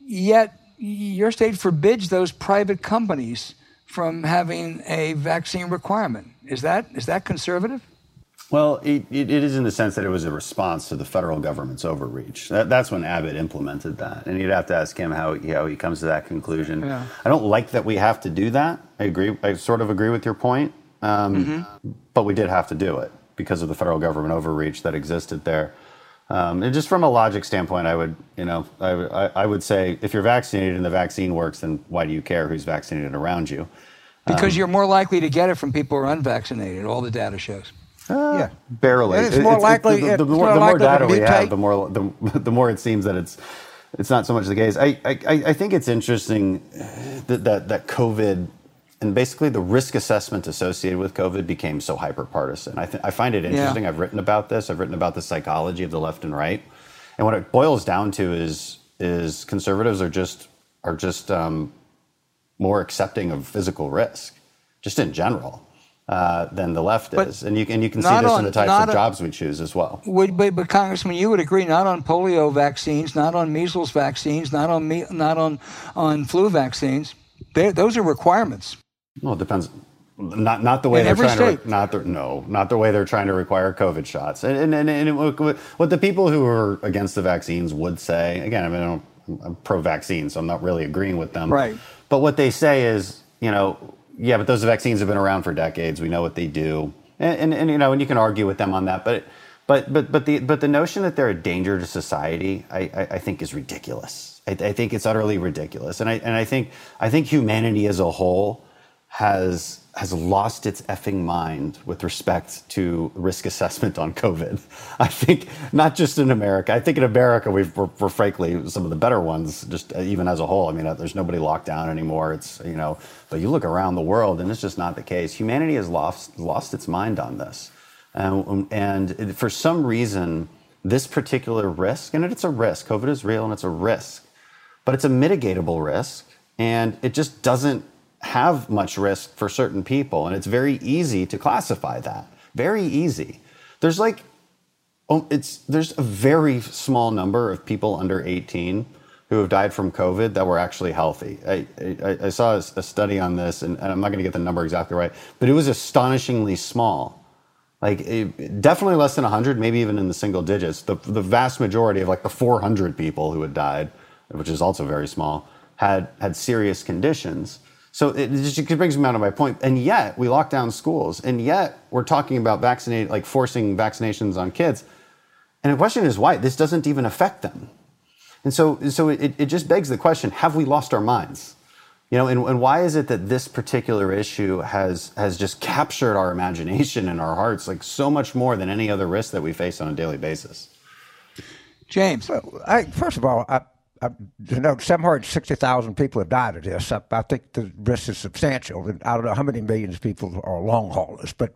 yet your state forbids those private companies from having a vaccine requirement. Is that conservative? Well, it is in the sense that it was a response to the federal government's overreach. That's when Abbott implemented that. And you'd have to ask him how he comes to that conclusion. Yeah. I don't like that we have to do that. I sort of agree with your point. But we did have to do it because of the federal government overreach that existed there. And just from a logic standpoint, I would say if you're vaccinated and the vaccine works, then why do you care who's vaccinated around you? Because you're more likely to get it from people who are unvaccinated. All the data shows. Yeah, barely. And it's more likely. The more data we have, the more it seems that it's not so much the case. I think it's interesting that COVID and basically the risk assessment associated with COVID became so hyperpartisan. I find it interesting. Yeah. I've written about this. I've written about the psychology of the left and right, and what it boils down to is conservatives are just more accepting of physical risk, just in general, than the left is, and you can see this in the types of jobs we choose as well. But Congressman, you would agree not on polio vaccines, not on measles vaccines, not on flu vaccines. Those are requirements. Well, it depends. Not the way they're trying to require COVID shots. And what the people who are against the vaccines would say, again, I'm pro-vaccine, so I'm not really agreeing with them. Right. But what they say is, but those vaccines have been around for decades. We know what they do, and you can argue with them on that. But the notion that they're a danger to society, I think, is ridiculous. I think it's utterly ridiculous, and I think humanity as a whole has lost its effing mind with respect to risk assessment on COVID. I think not just in America. I think in America we're frankly some of the better ones, just even as a whole. I mean, there's nobody locked down anymore. But you look around the world and it's just not the case. Humanity has lost its mind on this, and for some reason, this particular risk, and it's a risk. COVID is real and it's a risk, but it's a mitigatable risk, and it just doesn't have much risk for certain people, and it's very easy to classify that. Very easy. There's a very small number of people under 18 who have died from COVID that were actually healthy. I saw a study on this, and I'm not going to get the number exactly right, but it was astonishingly small. Definitely less than 100, maybe even in the single digits. The vast majority of the 400 people who had died, which is also very small, had serious conditions. So it just brings me out of my point. And yet we lock down schools, and yet we're talking about forcing vaccinations on kids. And the question is why this doesn't even affect them. And so it just begs the question: have we lost our minds? And why is it that this particular issue has just captured our imagination and our hearts so much more than any other risk that we face on a daily basis? James, well, first of all, 760,000 people have died of this. I think the risk is substantial. And I don't know how many millions of people are long haulers, but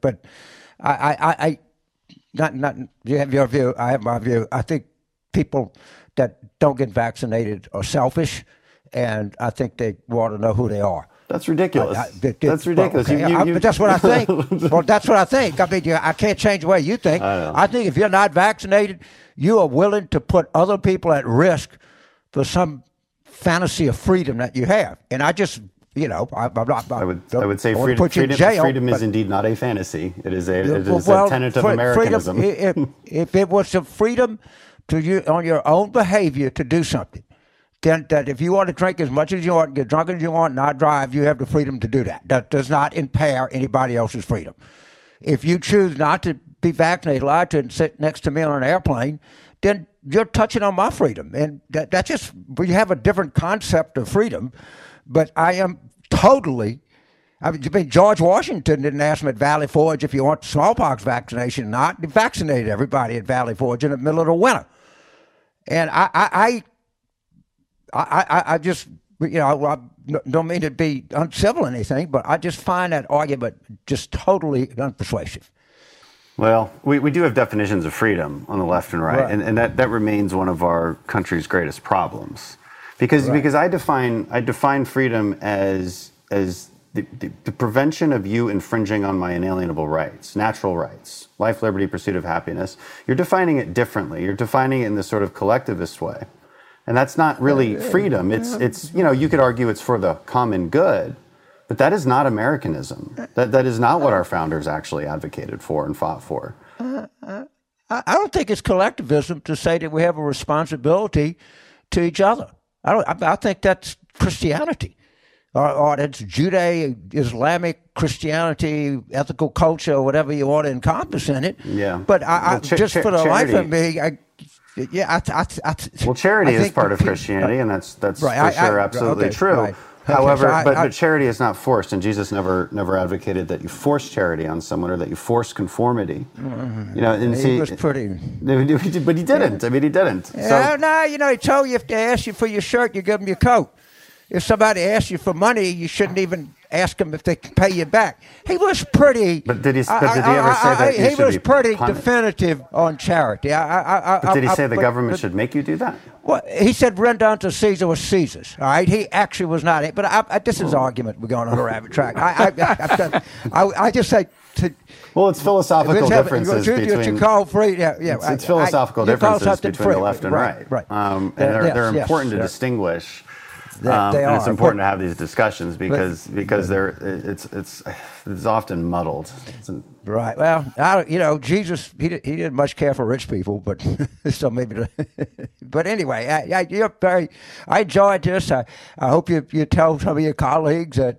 you have your view. I have my view. I think people that don't get vaccinated are selfish, and I think they want to know who they are. That's ridiculous. That's ridiculous. Well, okay. But that's what I think. Well, that's what I think. I mean, I can't change the way you think. I think if you're not vaccinated, you are willing to put other people at risk for some fantasy of freedom that you have. And I just, I'm not. I would say freedom is indeed not a fantasy. It is a tenet of Americanism. Freedom, if it was a freedom to you on your own behavior to do something, then that if you want to drink as much as you want, get drunk as you want, not drive, you have the freedom to do that. That does not impair anybody else's freedom. If you choose not to be vaccinated, lie to and sit next to me on an airplane, then you're touching on my freedom. And that's just, we have a different concept of freedom. But I am totally, George Washington didn't ask him at Valley Forge if you want smallpox vaccination or not. He vaccinated everybody at Valley Forge in the middle of the winter. And I just, I don't mean to be uncivil or anything, but I just find that argument just totally unpersuasive. Well, we do have definitions of freedom on the left and right, and that remains one of our country's greatest problems. Because I define freedom as the prevention of you infringing on my inalienable rights, natural rights, life, liberty, pursuit of happiness. You're defining it differently. You're defining it in this sort of collectivist way. And that's not really freedom. It's you know, you could argue it's for the common good, but that is not Americanism. That is not what our founders actually advocated for and fought for. I don't think it's collectivism to say that we have a responsibility to each other. I think that's Christianity, or it's Judeo-Islamic Christianity, ethical culture, or whatever you want to encompass in it. Yeah. But just for the life of me, well, charity is part of Christianity, and that's for sure absolutely true. Right. However, but charity is not forced, and Jesus never advocated that you force charity on someone or that you force conformity. You know, and he was pretty. But he didn't. Yeah. I mean, he didn't. So, no, you know, he told you if they ask you for your shirt, you give them your coat. If somebody asks you for money, you shouldn't even ask them if they can pay you back. He was pretty. But did he ever say that? He was pretty definitive on charity. But did he say the government should make you do that? Well, he said, "Render unto Caesar what Caesar's." All right, he actually was not. But this is argument. We're going on a rabbit track. I just say. Well, it's philosophical differences between. What you call free? Yeah. It's philosophical differences between the left and right. They're important to distinguish. And it's important to have these discussions because it's often muddled. Right. Well, Jesus, he didn't much care for rich people, but so maybe. But anyway, I enjoyed this. I hope you tell some of your colleagues that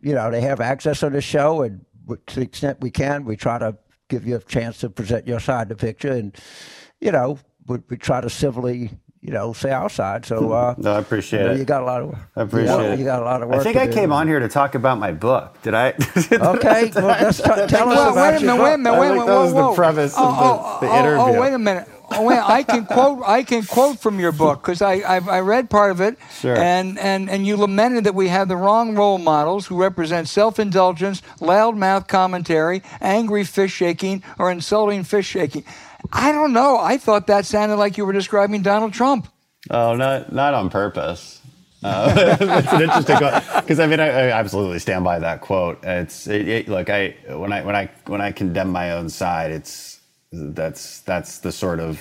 they have access on the show, and to the extent we can, we try to give you a chance to present your side of the picture, and we try to civilly. Say our side. So no, I appreciate it. You got a lot of work. I appreciate it. You got a lot of work. I think I came on here to talk about my book. Did I? Okay, well, let's tell us about your book. Wait a minute. That was the premise of the interview. I can quote from your book because I read part of it. Sure. And you lamented that we have the wrong role models who represent self-indulgence, loudmouth commentary, angry fish shaking, or insulting fish shaking. I don't know. I thought that sounded like you were describing Donald Trump. Oh, not on purpose. That's an interesting quote because I absolutely stand by that quote. When I condemn my own side, that's the sort of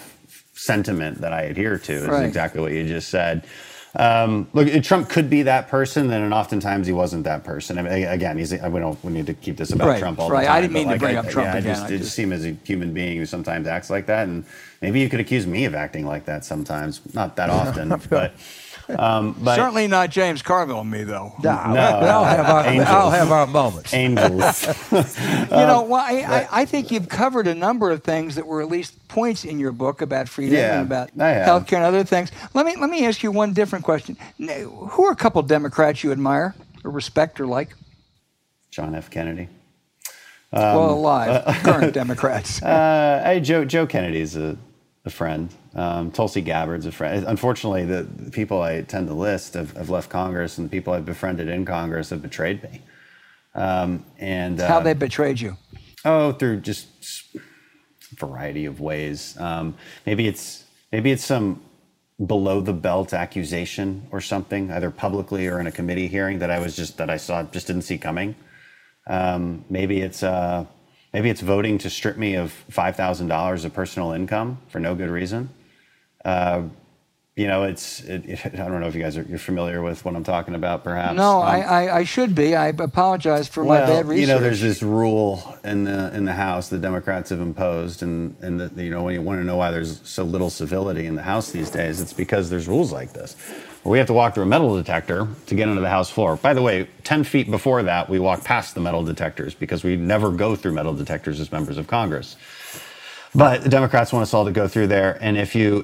sentiment that I adhere to. Is exactly what you just said. Look, Trump could be that person, and oftentimes he wasn't that person. I mean, again, we need to keep this about Trump all the time. I didn't mean to bring up Trump again. I just see him as a human being who sometimes acts like that, and maybe you could accuse me of acting like that sometimes. Not that often, but certainly not James Carville and me, though. No, I'll have our moments. Angels. I think you've covered a number of things that were at least points in your book about freedom and about healthcare and other things. Let me ask you one different question. Who are a couple Democrats you admire or respect or like? John F. Kennedy. Current Democrats. Joe Kennedy's a friend. Tulsi Gabbard's a friend. Unfortunately, the people I tend to list have left Congress, and the people I've befriended in Congress have betrayed me. How they betrayed you? Oh, through just a variety of ways. Maybe it's some below the belt accusation or something, either publicly or in a committee hearing that I didn't see coming. Maybe it's voting to strip me of $5,000 of personal income for no good reason. I don't know if you guys you're familiar with what I'm talking about, perhaps. No, I should be. I apologize for my bad research. There's this rule in the House the Democrats have imposed, and when you want to know why there's so little civility in the House these days, it's because there's rules like this. We have to walk through a metal detector to get into the House floor. By the way, 10 feet before that, we walk past the metal detectors because we never go through metal detectors as members of Congress. But the Democrats want us all to go through there, and if you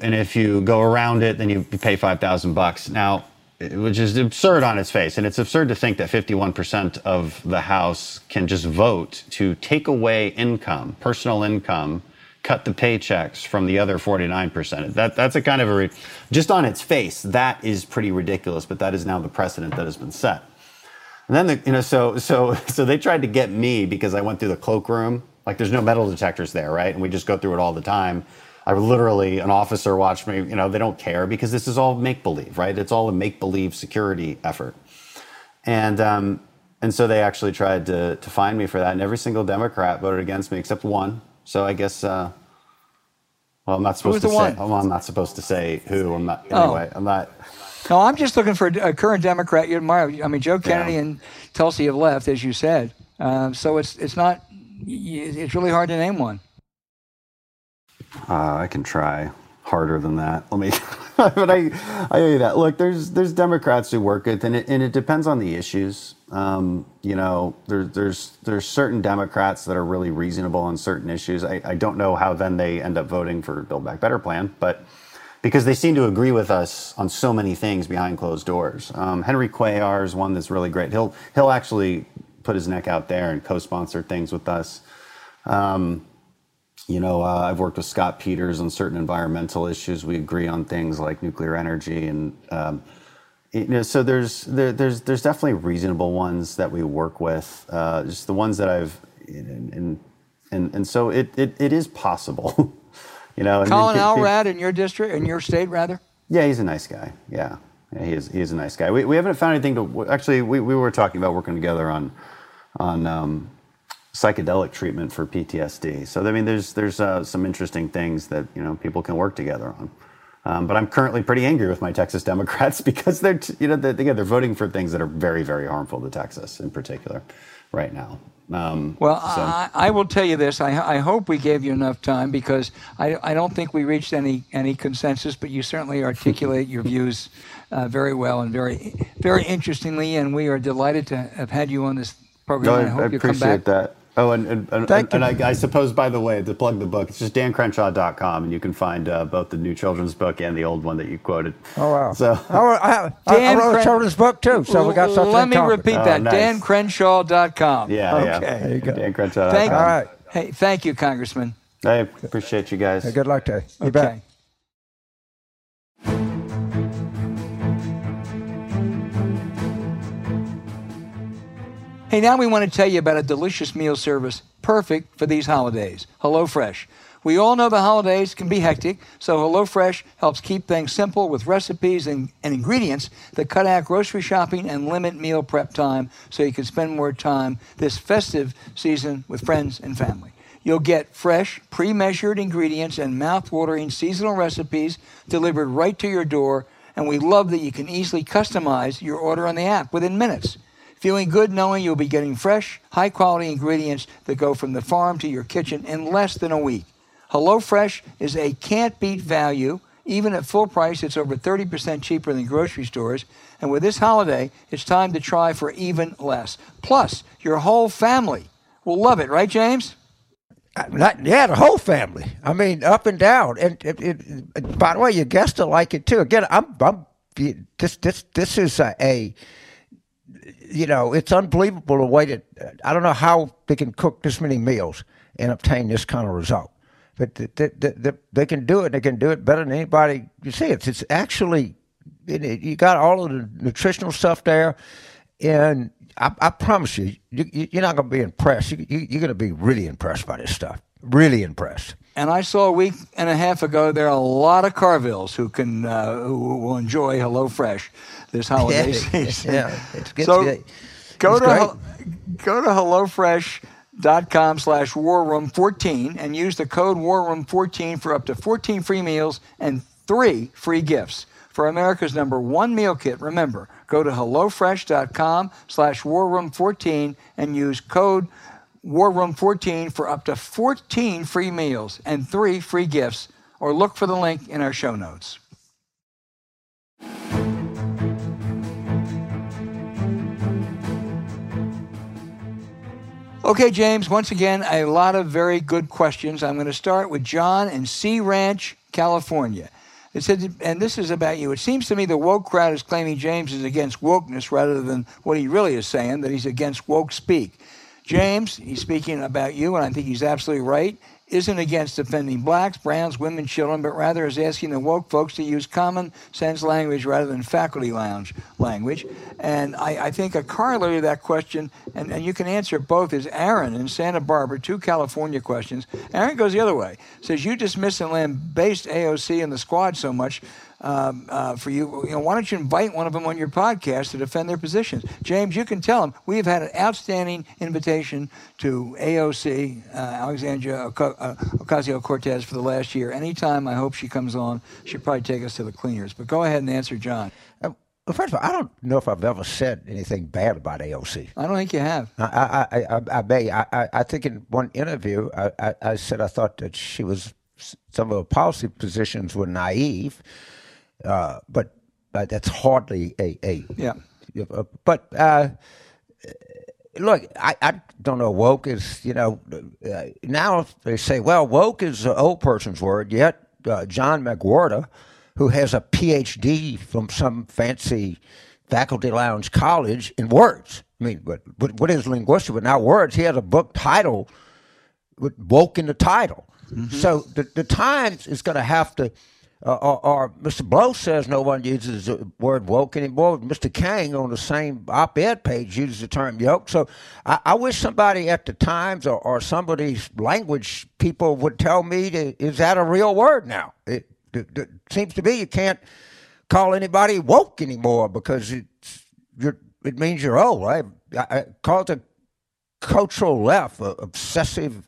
go around it, then you pay $5,000. Now, which is absurd on its face, and it's absurd to think that 51% of the House can just vote to take away income, personal income, cut the paychecks from the other 49%. That's a kind of just on its face, that is pretty ridiculous. But that is now the precedent that has been set. And then they tried to get me because I went through the cloakroom. Like there's no metal detectors there, right? And we just go through it all the time. I literally, an officer watched me, you know, they don't care because this is all make-believe, right? It's all a make-believe security effort. And so they actually tried to fine me for that. And every single Democrat voted against me except one. So I guess, well, I'm not supposed to say, well, I'm not supposed to say who. I'm not, anyway, I'm not. No, I'm just looking for a current Democrat you admire. I mean, Joe Kennedy and Tulsi have left, as you said. So it's not, it's really hard to name one. I can try harder than that. Let me, but I hear that. Look, there's Democrats who work it, and it depends on the issues. You know, there's certain Democrats that are really reasonable on certain issues. I don't know how then they end up voting for Build Back Better plan, but because they seem to agree with us on so many things behind closed doors. Henry Cuellar is one that's really great. He'll actually put his neck out there and co-sponsor things with us. You know, I've worked with Scott Peters on certain environmental issues. We agree on things like nuclear energy, and you know, so there's definitely reasonable ones that we work with. Just the ones that I've, and so it is possible, you know. Colin Allred in your district, in your state, rather. Yeah, he's a nice guy. Yeah, he is a nice guy. We haven't found anything to actually. We were talking about working together on. Psychedelic treatment for PTSD. So I mean, there's some interesting things that, you know, people can work together on. But I'm currently pretty angry with my Texas Democrats because they're voting for things that are very, very harmful to Texas in particular right now. Well, so. I will tell you this. I hope we gave you enough time because I don't think we reached any consensus, but you certainly articulate your views very well and very, very interestingly. And we are delighted to have had you on this program. No, I hope you come back. I appreciate that. Oh, and I suppose, by the way, to plug the book, it's just DanCrenshaw.com, and you can find both the new children's book and the old one that you quoted. Oh, wow. So, I wrote a children's book, too, so we got something. Let me repeat that. Nice. DanCrenshaw.com. Yeah, okay. Yeah. There you go. DanCrenshaw.com. All right. Hey, thank you, Congressman. I appreciate you guys. Hey, good luck to you. Okay. Back. Hey, now we want to tell you about a delicious meal service perfect for these holidays, HelloFresh. We all know the holidays can be hectic, so HelloFresh helps keep things simple with recipes and ingredients that cut out grocery shopping and limit meal prep time so you can spend more time this festive season with friends and family. You'll get fresh, pre-measured ingredients and mouth-watering seasonal recipes delivered right to your door, and we love that you can easily customize your order on the app within minutes. Feeling good knowing you'll be getting fresh, high-quality ingredients that go from the farm to your kitchen in less than a week. HelloFresh is a can't-beat value. Even at full price, it's over 30% cheaper than grocery stores. And with this holiday, it's time to try for even less. Plus, your whole family will love it. Right, James? Yeah, the whole family. I mean, up and down. And by the way, your guests will like it, too. Again, this is a you know, it's unbelievable the way that I don't know how they can cook this many meals and obtain this kind of result. But they can do it. They can do it better than anybody. You see, it's actually you got all of the nutritional stuff there, and I promise you, you're not going to be impressed. You're going to be really impressed by this stuff. Really impressed. And I saw a week and a half ago there are a lot of Carvilles who will enjoy HelloFresh this holiday season. Yeah, go to HelloFresh.com/WarRoom14 and use the code WarRoom14 for up to 14 free meals and 3 free gifts. For America's #1 meal kit, remember, go to HelloFresh.com/WarRoom14 and use code War Room 14 for up to 14 free meals and 3 free gifts, or look for the link in our show notes. Okay, James, once again, a lot of very good questions. I'm going to start with John in Sea Ranch, California. It said, and this is about you. It seems to me the woke crowd is claiming James is against wokeness rather than what he really is saying, that he's against woke speak. James, he's speaking about you, and I think he's absolutely right, isn't against offending blacks, browns, women, children, but rather is asking the woke folks to use common sense language rather than faculty lounge language. And I think a corollary to that question, and you can answer both, is Aaron in Santa Barbara, two California questions. Aaron goes the other way. Says, you dismiss and lambaste AOC and the squad so much for you. You know, why don't you invite one of them on your podcast to defend their positions? James, you can tell them we've had an outstanding invitation to AOC, Alexandria Ocasio-Cortez, for the last year. Anytime I hope she comes on, she'll probably take us to the cleaners. But go ahead and answer John. Well, first of all, I don't know if I've ever said anything bad about AOC. I don't think you have. I think in one interview, I said I thought that she was, some of her policy positions were naive, but that's hardly a yeah. But look, I don't know. Woke is, you know, now they say, well, woke is an old person's word. Yet John McWhorter, who has a PhD from some fancy faculty lounge college in words. I mean, but what is linguistics without words? He has a book title with woke in the title. Mm-hmm. So the Times is going to have to, or Mr. Blow says no one uses the word woke anymore. Mr. Kang on the same op-ed page uses the term yoke. So I wish somebody at the Times or somebody's language people would tell me, is that a real word now? It seems to be you can't call anybody woke anymore because it means you're old. Right? I call it a cultural left, a obsessive,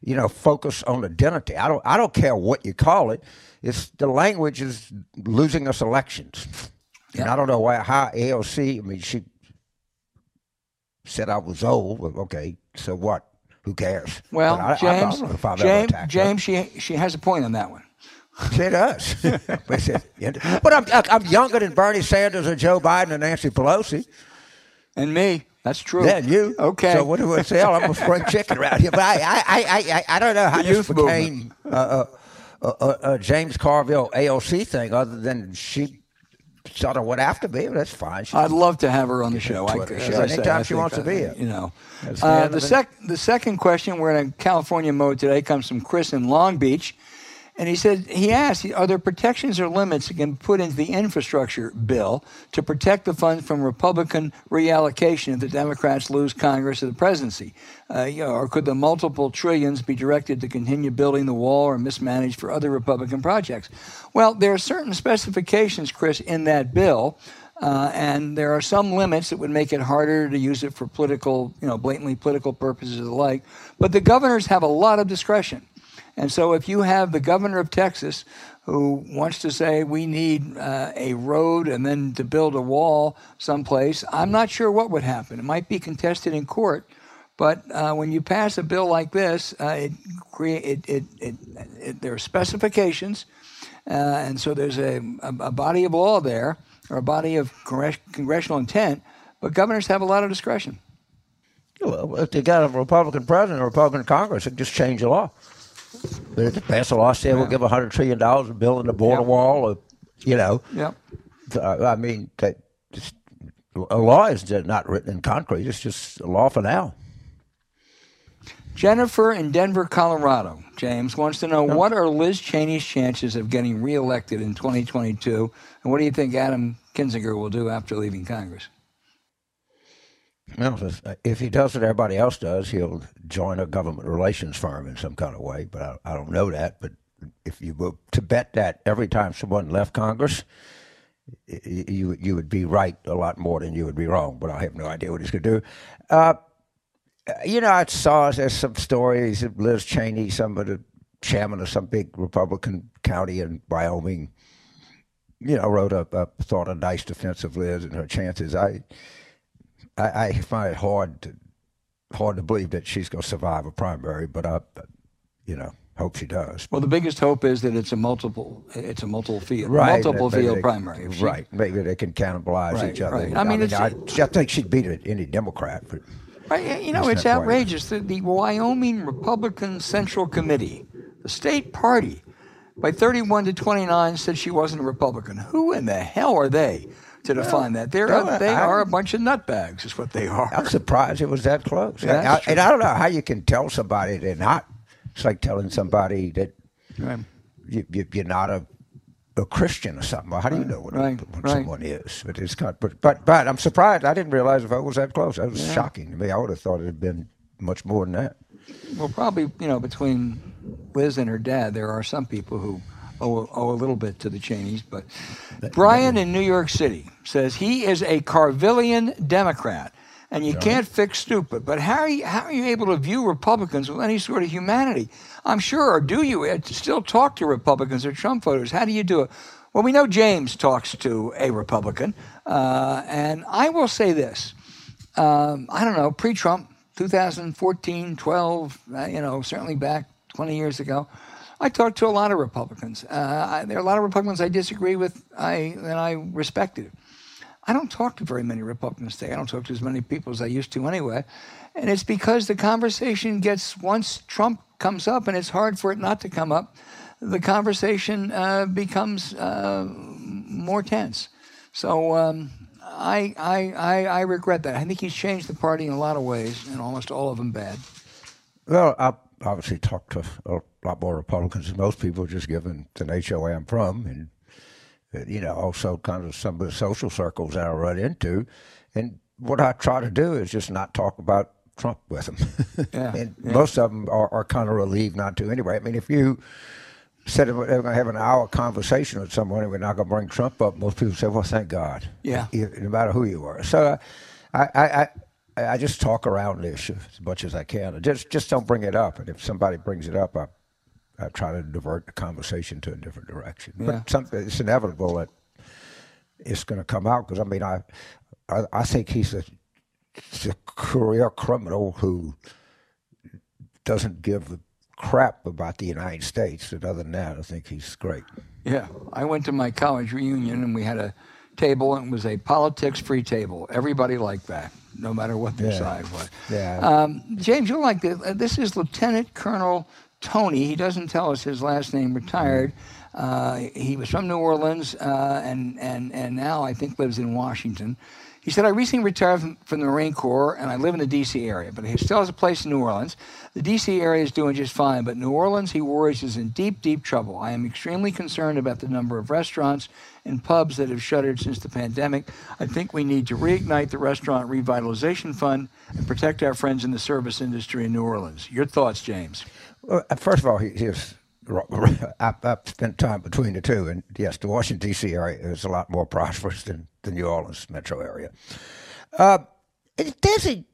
you know, focus on identity. I don't care what you call it. It's the language is losing us elections, yeah. And I don't know why. How AOC? I mean, she said I was old. Well, okay, so what? Who cares? Well, James, she has a point on that one. She does. But I'm younger than Bernie Sanders or Joe Biden and Nancy Pelosi. And me. That's true. Yeah, you. Okay. So what do I say? I'm a spring chicken around here. But I don't know how this became a James Carville AOC thing other than she sort of went after me. Well, that's fine. I'd love to have her on the show. Anytime she wants to be here. You know. The second question, we're in a California mode today, comes from Chris in Long Beach. And he asked, are there protections or limits that can put into the infrastructure bill to protect the funds from Republican reallocation if the Democrats lose Congress or the presidency? Or could the multiple trillions be directed to continue building the wall or mismanaged for other Republican projects? Well, there are certain specifications, Chris, in that bill. And there are some limits that would make it harder to use it for political, you know, blatantly political purposes and the like. But the governors have a lot of discretion. And so if you have the governor of Texas who wants to say we need a road and then to build a wall someplace, I'm not sure what would happen. It might be contested in court. But when you pass a bill like this, there are specifications. And so there's a body of law there or a body of congressional intent. But governors have a lot of discretion. Well, if they got a Republican president or Republican Congress, they just change the law. They pass a law saying we'll give $100 trillion to building the border wall, or, you know. Yep. I mean, a law is not written in concrete. It's just a law for now. Jennifer in Denver, Colorado, James, wants to know, what are Liz Cheney's chances of getting reelected in 2022? And what do you think Adam Kinzinger will do after leaving Congress? No, if he does what everybody else does, he'll join a government relations firm in some kind of way. But I don't know that. But if you were to bet that every time someone left Congress, you would be right a lot more than you would be wrong. But I have no idea what he's going to do. You know, I saw there's some stories of Liz Cheney, some of the chairman of some big Republican county in Wyoming, you know, wrote a nice defense of Liz and her chances. I find it hard to believe that she's going to survive a primary, but I hope she does. Well, the biggest hope is that it's a multiple field primary. Right. Maybe they can cannibalize each other. Right. I mean, I think she'd beat any Democrat. Right. You know, it's outrageous. The Wyoming Republican Central Committee, the state party, by 31-29 said she wasn't a Republican. Who in the hell are they to define that? They are a bunch of nutbags is what they are. I'm surprised it was that close. Yeah, and I don't know how you can tell somebody they're not It's like telling somebody that you're not a Christian or something. Well, how do you know what someone is? But it's kind of, but I'm surprised. I didn't realize the vote was that close. That was shocking to me. I would have thought it had been much more than that. Well, probably, you know, between Liz and her dad, there are some people who owe a little bit to the Cheneys. But Brian in New York City says he is a Carvillian Democrat, and you can't fix stupid. But how are you able to view Republicans with any sort of humanity? I'm sure, or do you still talk to Republicans or Trump voters? How do you do it? Well, we know James talks to a Republican, and I will say this. I don't know, pre-Trump, 2014, 12, certainly back 20 years ago, I talked to a lot of Republicans. There are a lot of Republicans I disagree with and I respected. I don't talk to very many Republicans today. I don't talk to as many people as I used to anyway. And it's because the conversation gets, once Trump comes up, and it's hard for it not to come up, the conversation becomes more tense. So I regret that. I think he's changed the party in a lot of ways, and almost all of them bad. Well, I obviously talk to a lot more Republicans than most people, just given the nature where I'm from, and also kind of some of the social circles that I run into. And what I try to do is just not talk about Trump with them. Most of them are kind of relieved not to anyway. I mean, if you said we're going to have an hour conversation with someone and we're not going to bring Trump up, most people say, well, thank God. Yeah. No matter who you are. So I just talk around the issue as much as I can. I just don't bring it up. And if somebody brings it up, I try to divert the conversation to a different direction. Yeah. But it's inevitable that it's going to come out, because, I mean, I think he's a career criminal who doesn't give a crap about the United States. And other than that, I think he's great. Yeah. I went to my college reunion, and we had a table, and it was a politics-free table. Everybody liked that, no matter what their side was. Yeah. James, you'll like this. This is Lieutenant Colonel Tony, he doesn't tell us his last name, retired. He was from New Orleans and now I think lives in Washington. He said, I recently retired from the Marine Corps and I live in the D.C. area, but he still has a place in New Orleans. The D.C. area is doing just fine, but New Orleans, he worries, is in deep, deep trouble. I am extremely concerned about the number of restaurants and pubs that have shuttered since the pandemic. I think we need to reignite the Restaurant Revitalization Fund and protect our friends in the service industry in New Orleans. Your thoughts, James? Well, first of all, I've spent time between the two, and yes, the Washington, D.C. area is a lot more prosperous than the New Orleans metro area. If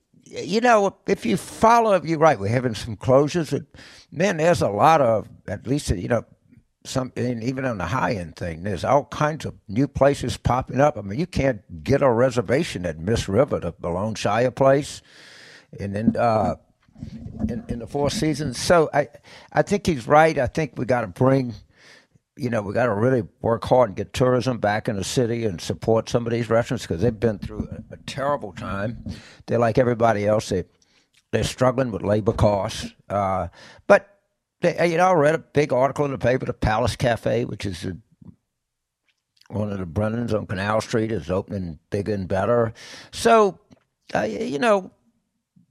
you follow, you're right, we're having some closures. And, man, there's a lot of, at least, even on the high-end thing, there's all kinds of new places popping up. I mean, you can't get a reservation at Miss River, the Lone Shire place, and then in the Four Seasons. So I think he's right. I think we got to really work hard and get tourism back in the city and support some of these restaurants, because they've been through a terrible time. They're like everybody else. They're struggling with labor costs. But I read a big article in the paper, the Palace Cafe, which is one of the Brennan's on Canal Street, is opening bigger and better. So,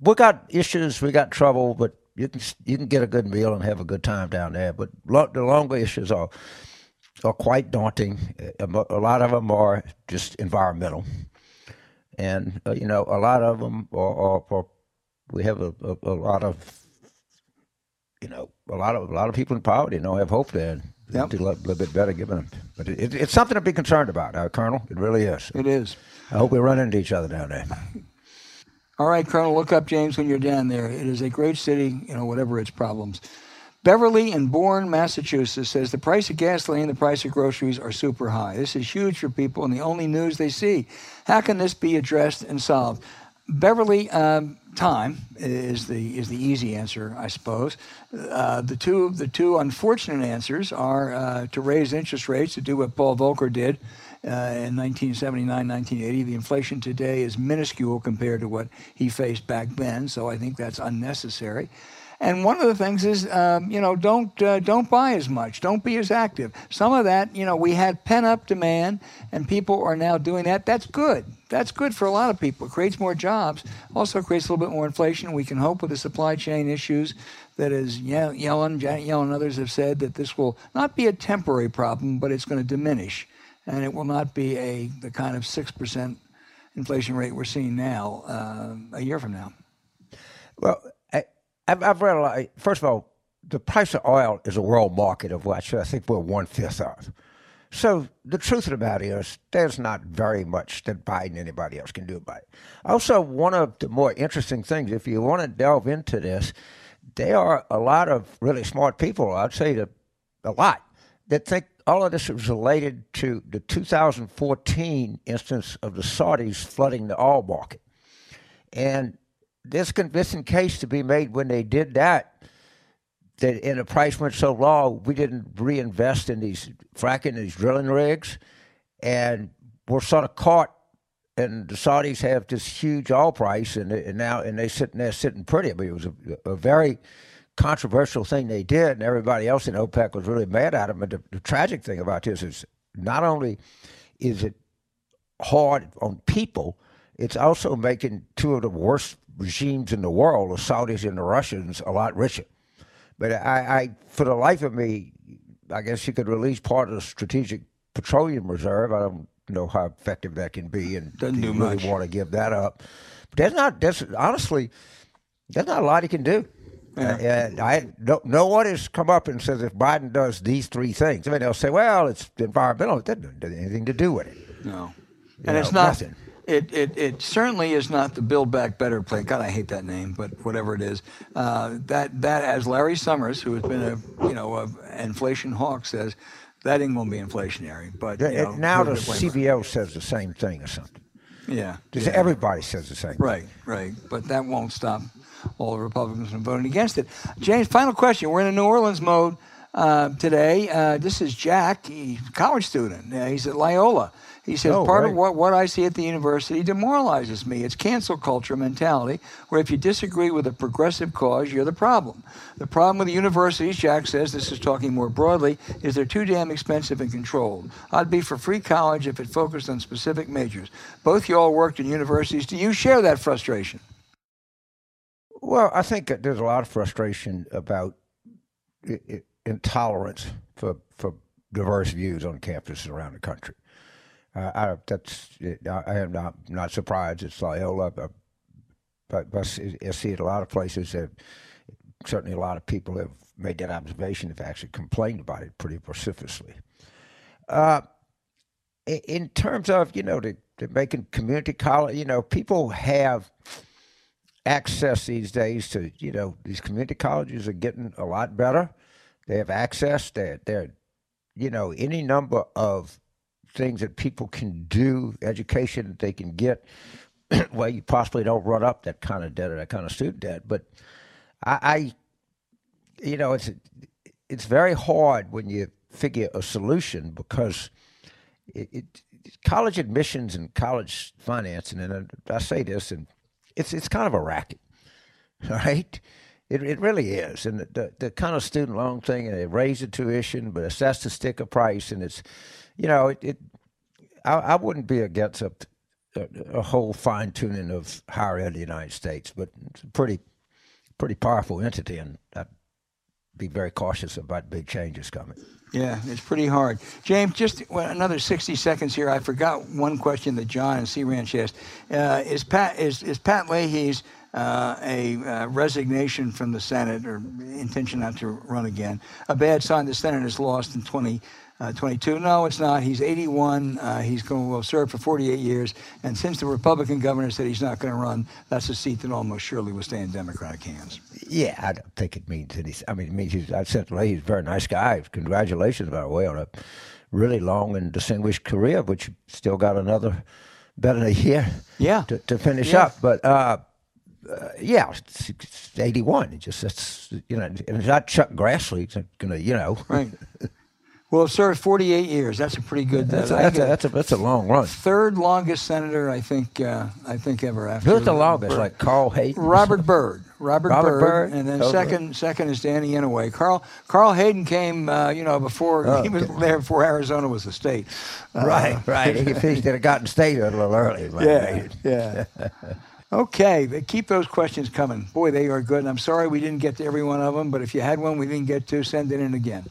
we got issues, we got trouble, but you can get a good meal and have a good time down there. But the longer issues are quite daunting. A lot of them are just environmental, and a lot of them are we have a lot of people in poverty and don't have hope there. Yep. Do a little bit better given them, but it's something to be concerned about, Colonel. It really is. It is. I hope we run into each other down there. All right, Colonel, look up James when you're down there. It is a great city, whatever its problems. Beverly in Bourne, Massachusetts says the price of gasoline and the price of groceries are super high. This is huge for people and the only news they see. How can this be addressed and solved? Beverly, time is the easy answer, I suppose. The two unfortunate answers are to raise interest rates, to do what Paul Volcker did in 1979, 1980. The inflation today is minuscule compared to what he faced back then, so I think that's unnecessary. And one of the things is, don't buy as much. Don't be as active. Some of that, we had pent-up demand, and people are now doing that. That's good. That's good for a lot of people. It creates more jobs. Also creates a little bit more inflation. We can hope with the supply chain issues that is Yellen, Janet Yellen, and others have said that this will not be a temporary problem, but it's going to diminish. And it will not be the kind of 6% inflation rate we're seeing now a year from now. Well, I've read a lot. First of all, the price of oil is a world market of which I think we're 1/5 of. So the truth of the matter is there's not very much that Biden, anybody else can do about it. Also, one of the more interesting things, if you want to delve into this, there are a lot of really smart people, I'd say a lot, that think all of this is related to the 2014 instance of the Saudis flooding the oil market. And there's a convincing case to be made when they did that and the price went so low, we didn't reinvest in these fracking, these drilling rigs, and we're sort of caught. And the Saudis have this huge oil price, and now they're sitting there sitting pretty. I mean, it was a very controversial thing they did, and everybody else in OPEC was really mad at them. But the tragic thing about this is not only is it hard on people, it's also making two of the worst regimes in the world, the Saudis and the Russians, a lot richer. But I for the life of me, I guess you could release part of the Strategic Petroleum Reserve. I don't know how effective that can be, and doesn't do much. Really want to give that up. But there's not a lot he can do. Yeah. And no one has come up and says if Biden does these three things, I mean they'll say, well, it's environmental. It doesn't have anything to do with it. No, and it's not. Nothing. It certainly is not the Build Back Better plan. God, I hate that name, but whatever it is, that as Larry Summers, who has been a inflation hawk, says, that ain't gonna be inflationary. But now the CBO says the same thing or something. Yeah, everybody says the same. Right. But that won't stop all the Republicans from voting against it. James, final question. We're in a New Orleans mode today. This is Jack, he's a college student. He's at Loyola. He says, part of what I see at the university demoralizes me. It's cancel culture mentality, where if you disagree with a progressive cause, you're the problem. The problem with the universities, Jack says, this is talking more broadly, is they're too damn expensive and controlled. I'd be for free college if it focused on specific majors. Both you all worked in universities. Do you share that frustration? Well, I think that there's a lot of frustration about intolerance for diverse views on campuses around the country. I am not surprised. It's Loyola, but I see it a lot of places. That certainly a lot of people have made that observation, have actually complained about it pretty vociferously. In terms of, the making community college, people have access these days to, these community colleges are getting a lot better. They have access. They're any number of things that people can do, education that they can get. Well, you possibly don't run up that kind of debt or that kind of student debt. But it's very hard when you figure a solution, because college admissions and college financing, and I say this, and it's kind of a racket, right? It really is. And the kind of student loan thing, and they raise the tuition, but assess the sticker price, and it's, I wouldn't be against a whole fine-tuning of higher ed in the United States, but it's a pretty powerful entity, and I'd be very cautious about big changes coming. Yeah, it's pretty hard. James, just another 60 seconds here. I forgot one question that John and C. Ranch asked. Is Pat Leahy's resignation from the Senate, or intention not to run again, a bad sign the Senate has lost in 2022? No, it's not. He's 81. He's going to serve for 48 years. And since the Republican governor said he's not going to run, that's a seat that almost surely will stay in Democratic hands. Yeah, I don't think it means anything. I mean, it means he's a very nice guy. Congratulations, by the way, on a really long and distinguished career, but you still got another better than a year to finish up. But, it's 81. It just, that's, and it's not Chuck Grassley. It's going to, Right. Well, sir, 48 years. That's a pretty good. That's a long run. Third longest senator, I think ever after. Who's the longest? Like Carl Hayden. Robert Byrd. Robert Byrd. And then second is Danny Inouye. Carl Hayden came, before he was there before Arizona was a state. Right. He did have gotten state a little early. Yeah. Okay, keep those questions coming. Boy, they are good. And I'm sorry we didn't get to every one of them, but if you had one we didn't get to, send it in again.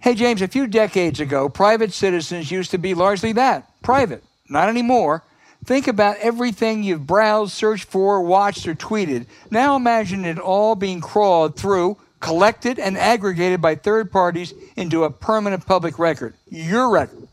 Hey, James, a few decades ago, private citizens used to be largely that, private. Not anymore. Think about everything you've browsed, searched for, watched, or tweeted. Now imagine it all being crawled through, collected and aggregated by third parties into a permanent public record, your record.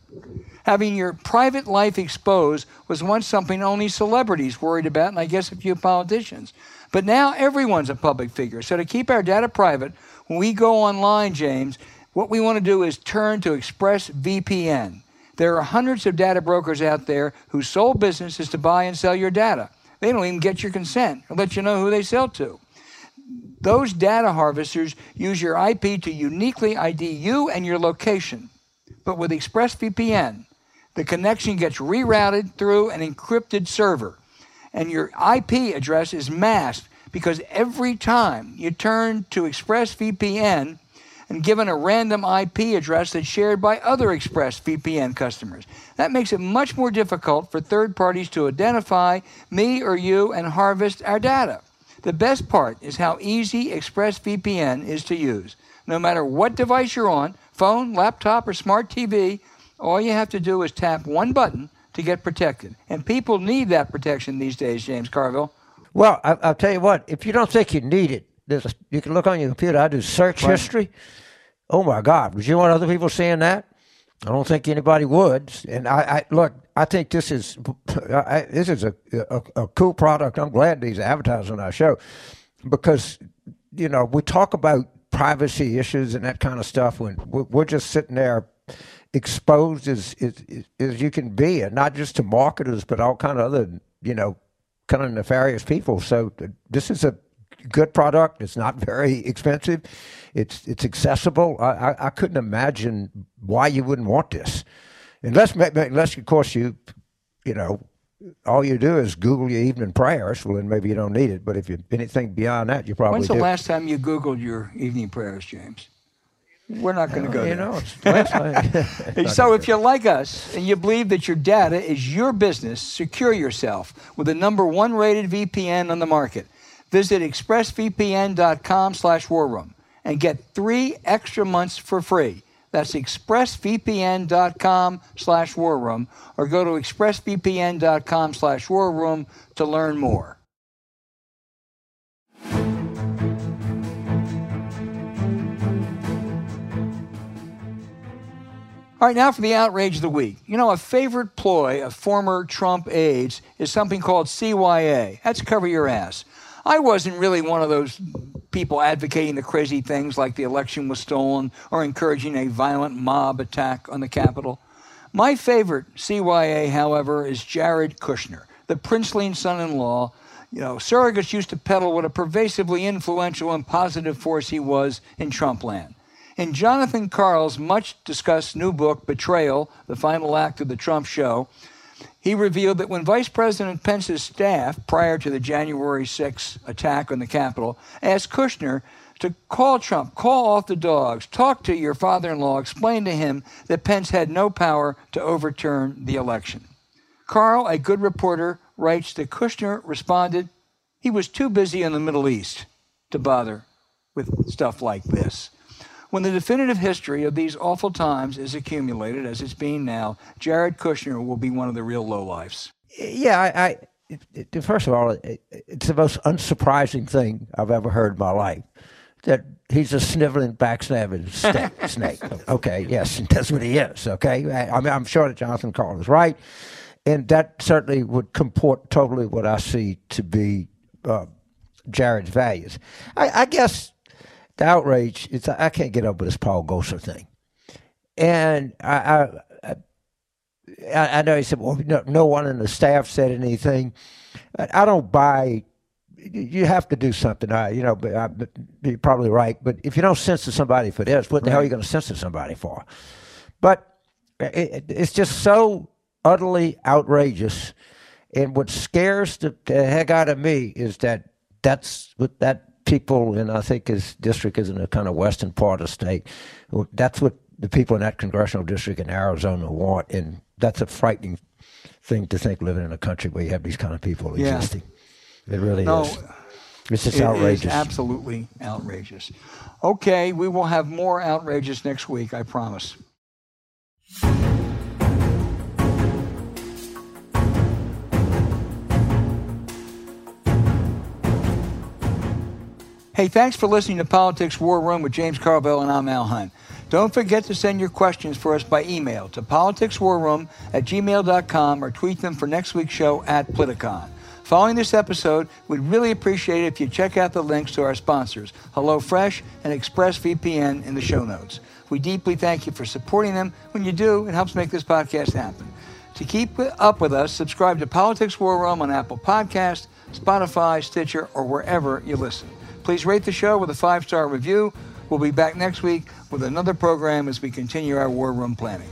Having your private life exposed was once something only celebrities worried about, and I guess a few politicians. But now everyone's a public figure. So to keep our data private, when we go online, James, what we want to do is turn to ExpressVPN. There are hundreds of data brokers out there whose sole business is to buy and sell your data. They don't even get your consent or let you know who they sell to. Those data harvesters use your IP to uniquely ID you and your location. But with ExpressVPN, the connection gets rerouted through an encrypted server, and your IP address is masked because every time you turn to ExpressVPN and given a random IP address that's shared by other ExpressVPN customers, that makes it much more difficult for third parties to identify me or you and harvest our data. The best part is how easy ExpressVPN is to use. No matter what device you're on, phone, laptop, or smart TV, all you have to do is tap one button to get protected. And people need that protection these days, James Carville. Well, I'll tell you what, if you don't think you need it, you can look on your computer. I do search history. Oh, my God. Would you want other people seeing that? I don't think anybody would. And I think this is a cool product. I'm glad these advertisers on our show, because, you know, we talk about privacy issues and that kind of stuff when we're just sitting there exposed as you can be, and not just to marketers, but all kind of other, you know, kind of nefarious people. So this is a good product. It's not very expensive. It's accessible. I couldn't imagine why you wouldn't want this, unless of course you know, all you do is Google your evening prayers. Well, then maybe you don't need it. But if you anything beyond that, you probably do. When's the last time you Googled your evening prayers, James? We're not going to go there. You know, it's last time. So if you like us and you believe that your data is your business, secure yourself with the #1 rated VPN on the market. Visit expressvpn.com/warroom and get 3 extra months for free. That's expressvpn.com/warroom, or go to expressvpn.com/warroom to learn more. All right, now for the outrage of the week. You know, a favorite ploy of former Trump aides is something called CYA. That's cover your ass. I wasn't really one of those people advocating the crazy things like the election was stolen or encouraging a violent mob attack on the Capitol. My favorite CYA, however, is Jared Kushner, the princeling son-in-law. You know, surrogates used to peddle what a pervasively influential and positive force he was in Trump land. In Jonathan Karl's much-discussed new book, Betrayal, The Final Act of the Trump Show, he revealed that when Vice President Pence's staff, prior to the January 6th attack on the Capitol, asked Kushner to call Trump, call off the dogs, talk to your father-in-law, explain to him that Pence had no power to overturn the election. Carl, a good reporter, writes that Kushner responded, he was too busy in the Middle East to bother with stuff like this. When the definitive history of these awful times is accumulated, as it's being now, Jared Kushner will be one of the real lowlifes. Yeah, first of all, it's the most unsurprising thing I've ever heard in my life, that he's a sniveling, backstabbing snake. Okay, yes, that's what he is, okay? I mean, I'm sure that Jonathan Carlin is right, and that certainly would comport totally what I see to be Jared's values. I guess the outrage is I can't get up with this Paul Gosar thing, and I know he said, well, no one in the staff said anything. I don't buy. You have to do something. You're probably right, but if you don't censor somebody for this, what the hell are you going to censor somebody for? But it's just so utterly outrageous, and what scares the heck out of me is that's what that people in, I think his district is in the kind of western part of the state. That's what the people in that congressional district in Arizona want, and that's a frightening thing to think, living in a country where you have these kind of people existing. It really is. It's just outrageous. It is absolutely outrageous. Okay, we will have more outrageous next week, I promise. Hey, thanks for listening to Politics War Room with James Carville, and I'm Al Hunt. Don't forget to send your questions for us by email to politicswarroom@gmail.com or tweet them for next week's show at Politicon. Following this episode, we'd really appreciate it if you check out the links to our sponsors, HelloFresh and ExpressVPN, in the show notes. We deeply thank you for supporting them. When you do, it helps make this podcast happen. To keep up with us, subscribe to Politics War Room on Apple Podcasts, Spotify, Stitcher, or wherever you listen. Please rate the show with a 5-star review. We'll be back next week with another program as we continue our war room planning.